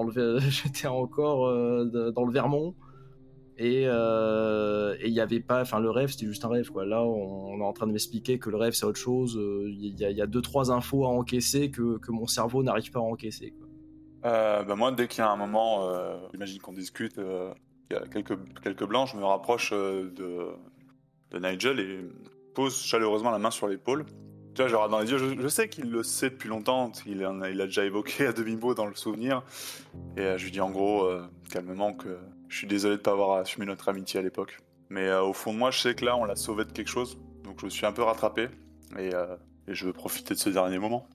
le Vermont. Et il y avait pas, enfin le rêve c'était juste un rêve, quoi. Là on est en train de m'expliquer que le rêve c'est autre chose, il y a 2-3 infos à encaisser que mon cerveau n'arrive pas à encaisser, quoi. Moi dès qu'il y a un moment, j'imagine qu'on discute, il y a quelques blancs, je me rapproche de Nigel et pose chaleureusement la main sur l'épaule. Tu vois, je regarde dans les yeux, je sais qu'il le sait depuis longtemps, il a déjà évoqué à demi-mot dans le souvenir, et je lui dis en gros calmement que je suis désolé de ne pas avoir assumé notre amitié à l'époque. Mais au fond de moi, je sais que là, on l'a sauvé de quelque chose. Donc je me suis un peu rattrapé. Et je veux profiter de ce dernier moment.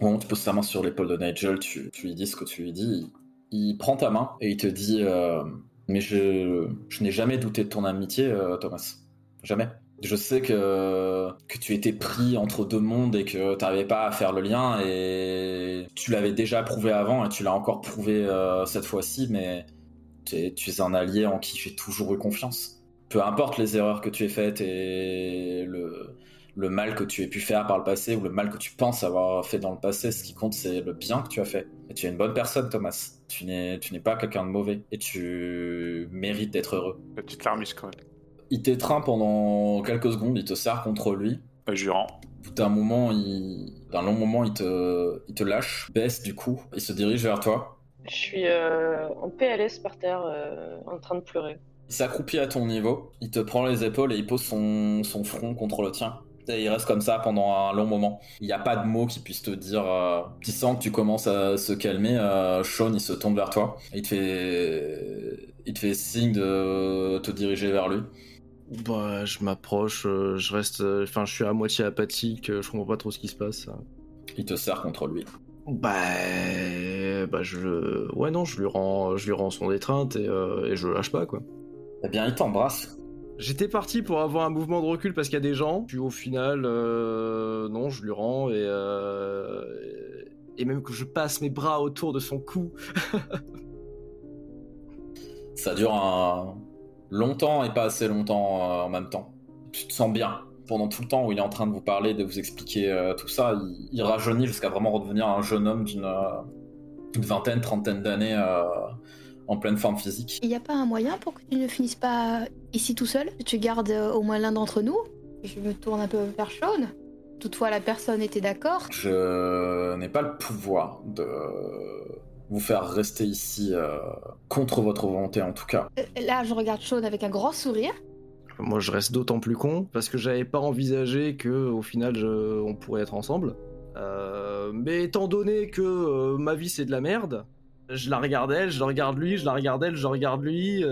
Au moment où tu poses ta main sur l'épaule de Nigel, tu lui dis ce que tu lui dis. Il prend ta main et il te dit « Mais je n'ai jamais douté de ton amitié, Thomas. Jamais. Je sais que tu étais pris entre 2 mondes et que tu n'arrivais pas à faire le lien. Et tu l'avais déjà prouvé avant et tu l'as encore prouvé cette fois-ci, mais... Tu es un allié en qui j'ai toujours eu confiance. Peu importe les erreurs que tu aies faites et le mal que tu aies pu faire par le passé ou le mal que tu penses avoir fait dans le passé, ce qui compte, c'est le bien que tu as fait. Et tu es une bonne personne, Thomas. Tu n'es pas quelqu'un de mauvais et tu mérites d'être heureux. La petite larmiche, quand même. Il t'étreint pendant quelques secondes, il te serre contre lui. Pas jurant. D'un long moment, il te lâche. Baisse, du coup, il se dirige vers toi. Je suis en PLS par terre, en train de pleurer. Il s'accroupit à ton niveau, il te prend les épaules et il pose son front contre le tien. Et il reste comme ça pendant un long moment. Il n'y a pas de mots qui puissent te dire... Tu sens que tu commences à se calmer. Shaun, il se tourne vers toi. Il te fait signe de te diriger vers lui. Bah, je m'approche, je reste... Enfin, je suis à moitié apathique, je comprends pas trop ce qui se passe. Il te serre contre lui. Je lui rends son étreinte et je le lâche pas, quoi. Eh bien, il t'embrasse. J'étais parti pour avoir un mouvement de recul parce qu'il y a des gens, puis au final, non, je lui rends et même que je passe mes bras autour de son cou. Ça dure un longtemps et pas assez longtemps en même temps. Tu te sens bien. Pendant tout le temps où il est en train de vous parler, de vous expliquer tout ça, il rajeunit jusqu'à vraiment redevenir un jeune homme d'une vingtaine, trentaine d'années en pleine forme physique. Il n'y a pas un moyen pour que tu ne finisses pas ici tout seul ? Tu gardes au moins l'un d'entre nous ? Je me tourne un peu vers Shaun. Toutefois, la personne était d'accord. Je n'ai pas le pouvoir de vous faire rester ici contre votre volonté, en tout cas. Là, je regarde Shaun avec un grand sourire. Moi, je reste d'autant plus con, parce que j'avais pas envisagé qu'au final, on pourrait être ensemble. Mais étant donné que ma vie, c'est de la merde... Je la regarde elle, je la regarde lui, je la regarde elle, je la regarde lui, et je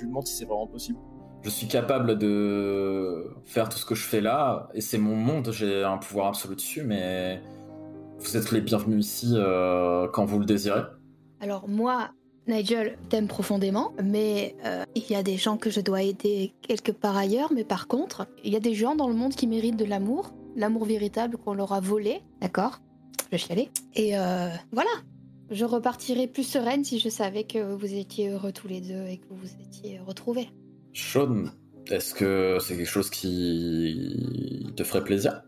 lui demande si c'est vraiment possible. Je suis capable de faire tout ce que je fais là, et c'est mon monde, j'ai un pouvoir absolu dessus, mais vous êtes les bienvenus ici quand vous le désirez. Alors moi, Nigel, t'aime profondément, mais il y a des gens que je dois aider quelque part ailleurs, mais par contre, il y a des gens dans le monde qui méritent de l'amour, l'amour véritable qu'on leur a volé, d'accord ? Je chialais. Et voilà, je repartirais plus sereine si je savais que vous étiez heureux tous les deux et que vous vous étiez retrouvés. Shaun, est-ce que c'est quelque chose qui te ferait plaisir ?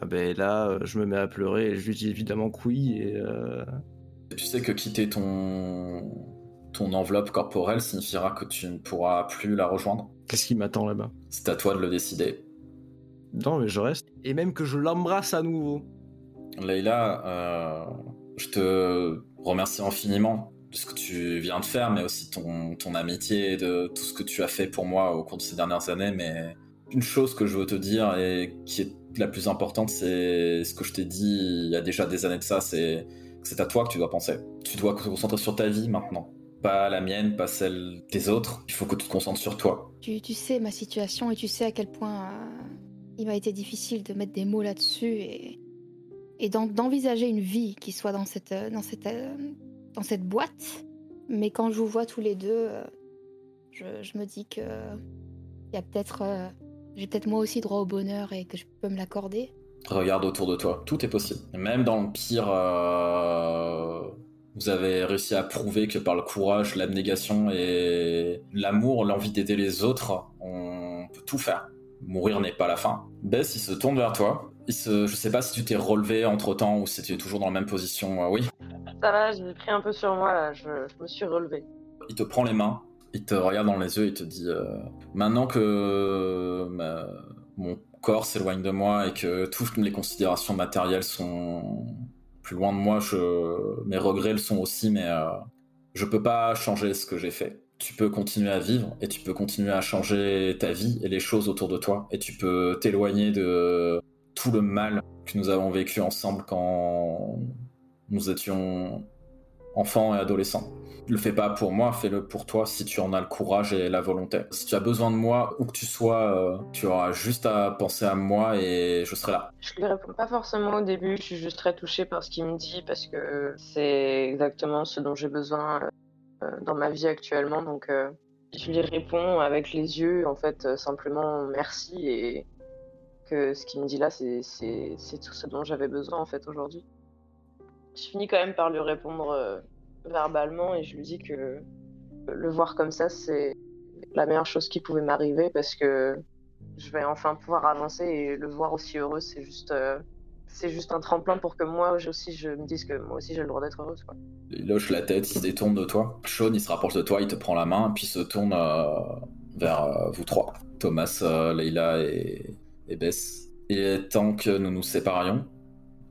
Ah ben là, je me mets à pleurer et je lui dis évidemment que oui. Et tu sais que quitter ton enveloppe corporelle signifiera que tu ne pourras plus la rejoindre. Qu'est-ce qui m'attend là-bas ? C'est à toi de le décider. Non mais je reste. Et même que je l'embrasse à nouveau. Leïla, je te remercie infiniment de ce que tu viens de faire, mais aussi ton amitié, de tout ce que tu as fait pour moi au cours de ces dernières années. Mais une chose que je veux te dire et qui est la plus importante, c'est ce que je t'ai dit il y a déjà des années de ça, c'est que c'est à toi que tu dois penser. Tu dois te concentrer sur ta vie maintenant, pas la mienne, pas celle des autres. Il faut que tu te concentres sur toi. Tu sais ma situation et tu sais à quel point il m'a été difficile de mettre des mots là-dessus et d'envisager une vie qui soit dans cette boîte. Mais quand je vous vois tous les deux, je me dis que y a peut-être, j'ai peut-être moi aussi droit au bonheur et que je peux me l'accorder. Regarde autour de toi, tout est possible. Même dans le pire, vous avez réussi à prouver que par le courage, l'abnégation et l'amour, l'envie d'aider les autres, on peut tout faire. Mourir n'est pas la fin. Bess, il se tourne vers toi. Je sais pas si tu t'es relevé entre temps ou si tu es toujours dans la même position, oui. Ça va, j'ai pris un peu sur moi, là. Je me suis relevé. Il te prend les mains, il te regarde dans les yeux, il te dit maintenant que mon corps s'éloigne de moi et que toutes les considérations matérielles sont plus loin de moi, mes regrets le sont aussi, mais je peux pas changer ce que j'ai fait. Tu peux continuer à vivre et tu peux continuer à changer ta vie et les choses autour de toi et tu peux t'éloigner de tout le mal que nous avons vécu ensemble quand nous étions enfants et adolescents. Le fais pas pour moi, fais-le pour toi si tu en as le courage et la volonté. Si tu as besoin de moi, où que tu sois, tu auras juste à penser à moi et je serai là. Je lui réponds pas forcément au début, je suis juste très touchée par ce qu'il me dit parce que c'est exactement ce dont j'ai besoin dans ma vie actuellement. Donc je lui réponds avec les yeux, en fait, simplement merci et... que ce qu'il me dit là, c'est tout ce dont j'avais besoin en fait aujourd'hui. Je finis quand même par lui répondre verbalement et je lui dis que le voir comme ça, c'est la meilleure chose qui pouvait m'arriver parce que je vais enfin pouvoir avancer et le voir aussi heureux, c'est juste un tremplin pour que moi aussi je me dise que moi aussi j'ai le droit d'être heureuse, quoi. Il hoche la tête, il se détourne de toi. Shaun, il se rapproche de toi, il te prend la main puis il se tourne vers vous trois, Thomas, Leïla et Bess. Et tant que nous nous séparions,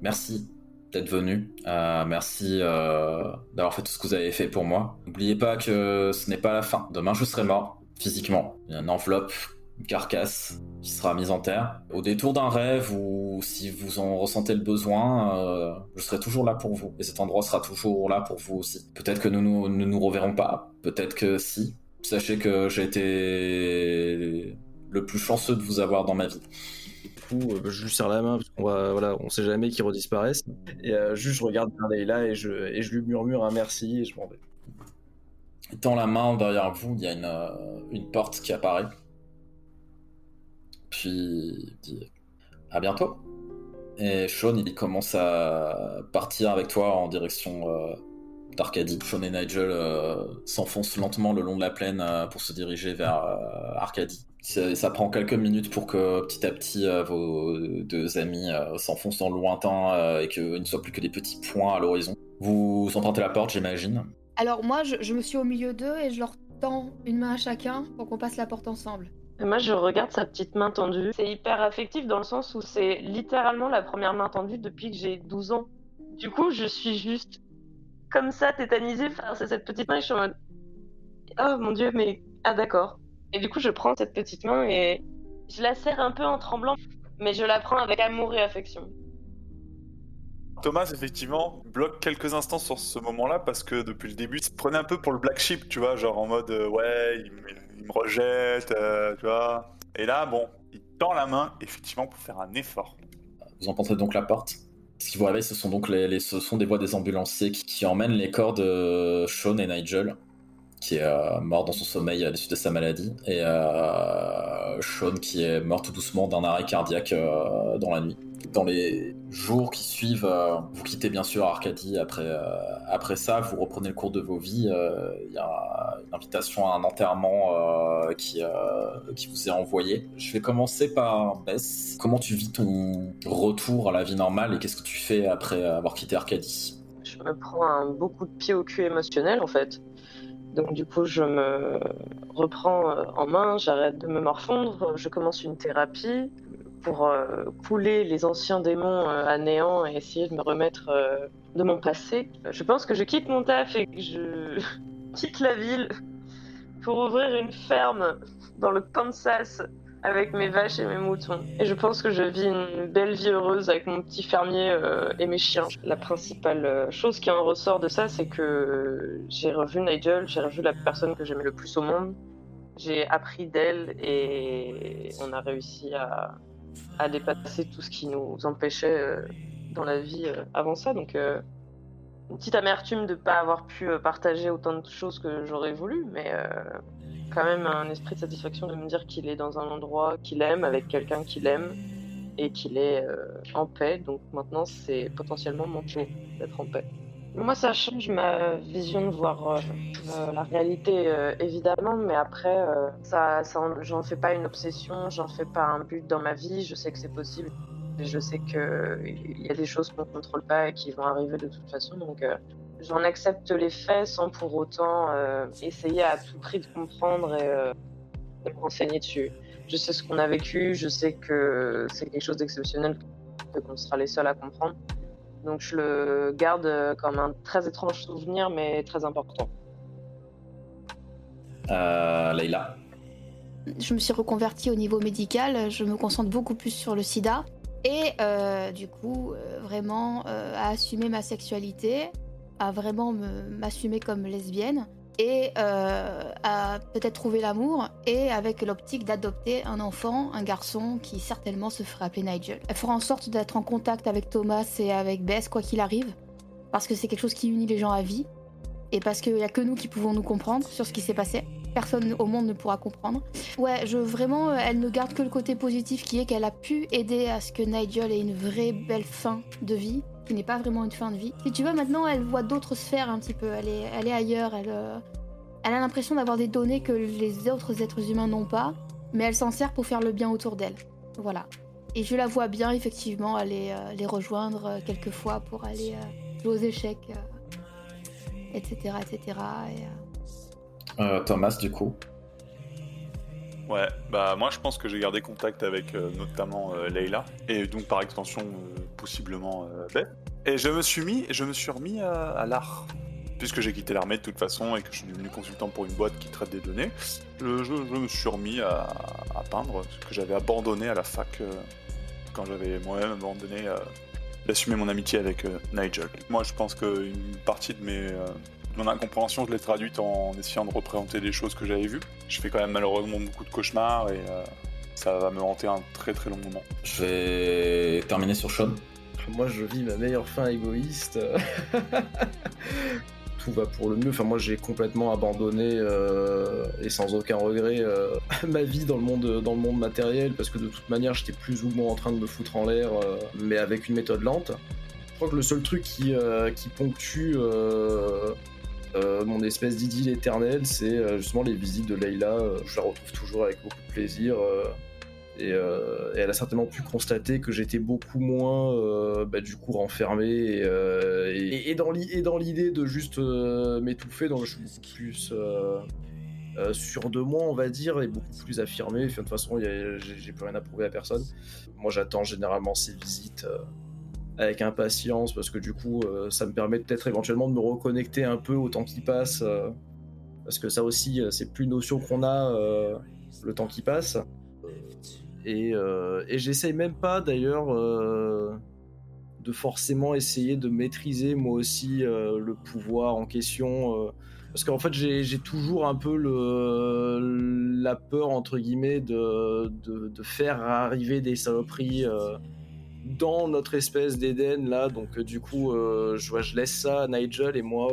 merci d'être venu, merci d'avoir fait tout ce que vous avez fait pour moi. N'oubliez pas que ce n'est pas la fin. Demain, je serai mort, physiquement. Il y a une enveloppe, une carcasse qui sera mise en terre. Au détour d'un rêve, ou si vous en ressentez le besoin, je serai toujours là pour vous. Et cet endroit sera toujours là pour vous aussi. Peut-être que nous reverrons pas, peut-être que si. Sachez que j'ai été... le plus chanceux de vous avoir dans ma vie. Du coup, je lui serre la main parce qu'on on sait jamais qu'ils redisparaissent. Et juste, je regarde vers Leïla et je lui murmure un merci et je m'en vais. Dans la main derrière vous, il y a une porte qui apparaît. Puis il dit à bientôt. Et Shaun, il commence à partir avec toi en direction d'Arcadie. Shaun et Nigel s'enfoncent lentement le long de la plaine pour se diriger vers Arcadie. Ça prend quelques minutes pour que petit à petit vos deux amis s'enfoncent dans le lointain et qu'ils ne soient plus que des petits points à l'horizon. Vous empruntez la porte, j'imagine. Alors moi, je me suis au milieu d'eux et je leur tends une main à chacun pour qu'on passe la porte ensemble. Et moi, je regarde sa petite main tendue. C'est hyper affectif dans le sens où c'est littéralement la première main tendue depuis que j'ai 12 ans. Du coup, je suis juste comme ça, tétanisée face à cette petite main et je suis en mode « Oh mon Dieu, mais... Ah d'accord ». Et du coup, je prends cette petite main et je la serre un peu en tremblant, mais je la prends avec amour et affection. Thomas, effectivement, bloque quelques instants sur ce moment-là parce que depuis le début, il se prenait un peu pour le black sheep, tu vois, genre en mode ouais, il me rejette, tu vois. Et là, bon, il tend la main, effectivement, pour faire un effort. Vous entendez donc la porte. Ce qui vous réveille, ce sont donc ce sont des voix des ambulanciers qui emmènent les corps de Shaun et Nigel, qui est mort dans son sommeil à l'issue de sa maladie, et Shaun qui est mort tout doucement d'un arrêt cardiaque dans la nuit. Dans les jours qui suivent, vous quittez bien sûr Arcadie. Après ça, vous reprenez le cours de vos vies. Il y a une invitation à un enterrement qui vous est envoyée. Je vais commencer par Bess. Comment tu vis ton retour à la vie normale et qu'est-ce que tu fais après avoir quitté Arcadie? Je me prends un beau coup de pied au cul émotionnel en fait. Donc du coup, je me reprends en main, j'arrête de me morfondre, je commence une thérapie pour couler les anciens démons à néant et essayer de me remettre de mon passé. Je pense que je quitte mon taf et que je quitte la ville pour ouvrir une ferme dans le Kansas avec mes vaches et mes moutons. Et je pense que je vis une belle vie heureuse avec mon petit fermier et mes chiens. La principale chose qui en ressort de ça, c'est que j'ai revu Nigel, j'ai revu la personne que j'aimais le plus au monde. J'ai appris d'elle et on a réussi à dépasser tout ce qui nous empêchait dans la vie avant ça. Donc une petite amertume de ne pas avoir pu partager autant de choses que j'aurais voulu, mais... quand même un esprit de satisfaction de me dire qu'il est dans un endroit qu'il aime, avec quelqu'un qu'il aime, et qu'il est en paix. Donc maintenant, c'est potentiellement mon job d'être en paix. Moi, ça change ma vision de voir la réalité, évidemment, mais après, j'en fais pas une obsession, j'en fais pas un but dans ma vie, je sais que c'est possible. Je sais qu'il y a des choses qu'on ne contrôle pas et qui vont arriver de toute façon, donc... j'en accepte les faits sans pour autant essayer à tout prix de comprendre et de me renseigner dessus. Je sais ce qu'on a vécu, je sais que c'est quelque chose d'exceptionnel qu'on sera les seuls à comprendre. Donc je le garde comme un très étrange souvenir, mais très important. Leïla. Je me suis reconvertie au niveau médical, je me concentre beaucoup plus sur le sida et du coup vraiment à assumer ma sexualité, à vraiment m'assumer comme lesbienne et à peut-être trouver l'amour et avec l'optique d'adopter un enfant, un garçon qui certainement se fera appeler Nigel. Elle fera en sorte d'être en contact avec Thomas et avec Bess quoi qu'il arrive parce que c'est quelque chose qui unit les gens à vie et parce qu'il n'y a que nous qui pouvons nous comprendre sur ce qui s'est passé. Personne au monde ne pourra comprendre. Ouais, vraiment, elle ne garde que le côté positif qui est qu'elle a pu aider à ce que Nigel ait une vraie belle fin de vie qui n'est pas vraiment une fin de vie. Si tu veux, maintenant, elle voit d'autres sphères un petit peu. Elle est ailleurs, elle a l'impression d'avoir des données que les autres êtres humains n'ont pas, mais elle s'en sert pour faire le bien autour d'elle. Voilà. Et je la vois bien, effectivement, aller les rejoindre quelquefois pour aller jouer aux échecs, etc., etc. Et, Thomas, du coup. Ouais, bah moi je pense que j'ai gardé contact avec notamment Leïla et donc par extension possiblement Beth. Et je me suis remis à l'art. Puisque j'ai quitté l'armée de toute façon et que je suis devenu consultant pour une boîte qui traite des données, je me suis remis à peindre ce que j'avais abandonné à la fac quand j'avais moi-même abandonné d'assumer mon amitié avec Nigel. Moi je pense qu'une partie de mes... mon incompréhension, je l'ai traduite en essayant de représenter les choses que j'avais vues. Je fais quand même malheureusement beaucoup de cauchemars et ça va me hanter un très très long moment. Je vais terminer sur Shaun. Moi je vis ma meilleure fin égoïste. tout va pour le mieux. Enfin, moi, j'ai complètement abandonné et sans aucun regret ma vie dans le monde matériel, parce que de toute manière, j'étais plus ou moins en train de me foutre en l'air, mais avec une méthode lente. Je crois que le seul truc qui ponctue mon espèce d'idylle éternelle, c'est justement les visites de Leïla. Je la retrouve toujours avec beaucoup de plaisir. Et elle a certainement pu constater que j'étais beaucoup moins du coup renfermé et dans l'idée de juste m'étouffer, donc je suis beaucoup plus sûr de moi, on va dire, et beaucoup plus affirmé. Enfin, de toute façon, j'ai plus rien à prouver à personne. Moi, j'attends généralement ces visites avec impatience, parce que du coup ça me permet peut-être éventuellement de me reconnecter un peu au temps qui passe, parce que ça aussi c'est plus une notion qu'on a, le temps qui passe. Et j'essaye même pas d'ailleurs de forcément essayer de maîtriser moi aussi le pouvoir en question, parce qu'en fait j'ai toujours un peu la peur entre guillemets de faire arriver des saloperies dans notre espèce d'Éden là, donc du coup je laisse ça à Nigel, et moi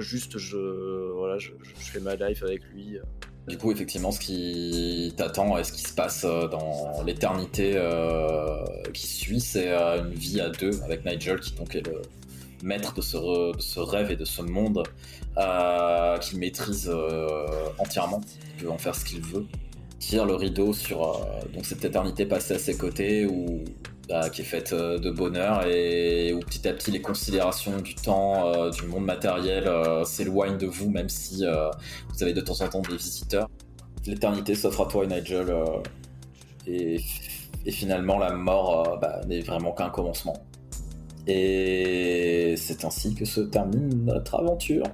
juste je fais ma life avec lui. Du coup, effectivement, ce qui t'attend et ce qui se passe dans l'éternité qui suit, c'est une vie à deux avec Nigel, qui donc est le maître de ce rêve et de ce monde qu'il maîtrise entièrement. Il peut en faire ce qu'il veut. Il tire le rideau sur donc cette éternité passée à ses côtés, où qui est faite de bonheur, et où petit à petit les considérations du temps, du monde matériel s'éloignent de vous, même si vous avez de temps en temps des visiteurs. L'éternité s'offre à toi, Nigel, et finalement la mort n'est vraiment qu'un commencement. Et c'est ainsi que se termine notre aventure.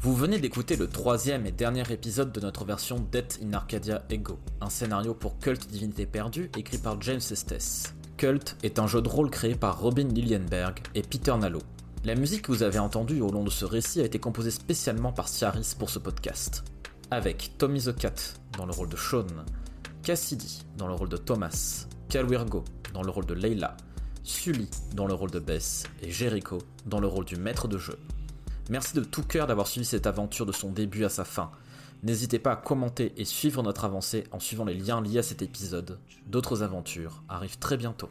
Vous venez d'écouter le 3e et dernier épisode de notre version d'Et in Arcadia Ego, un scénario pour Kult Divinité perdue écrit par James Estes. Kult est un jeu de rôle créé par Robin Liljenberg et Peter Nallo. La musique que vous avez entendue au long de ce récit a été composée spécialement par Siarys pour ce podcast, avec Tommy the Cat dans le rôle de Shaun, Cassidy dans le rôle de Thomas, KhalWirgo dans le rôle de Leïla, Sully dans le rôle de Beth et Gerikoh dans le rôle du maître de jeu. Merci de tout cœur d'avoir suivi cette aventure de son début à sa fin. N'hésitez pas à commenter et suivre notre avancée en suivant les liens liés à cet épisode. D'autres aventures arrivent très bientôt.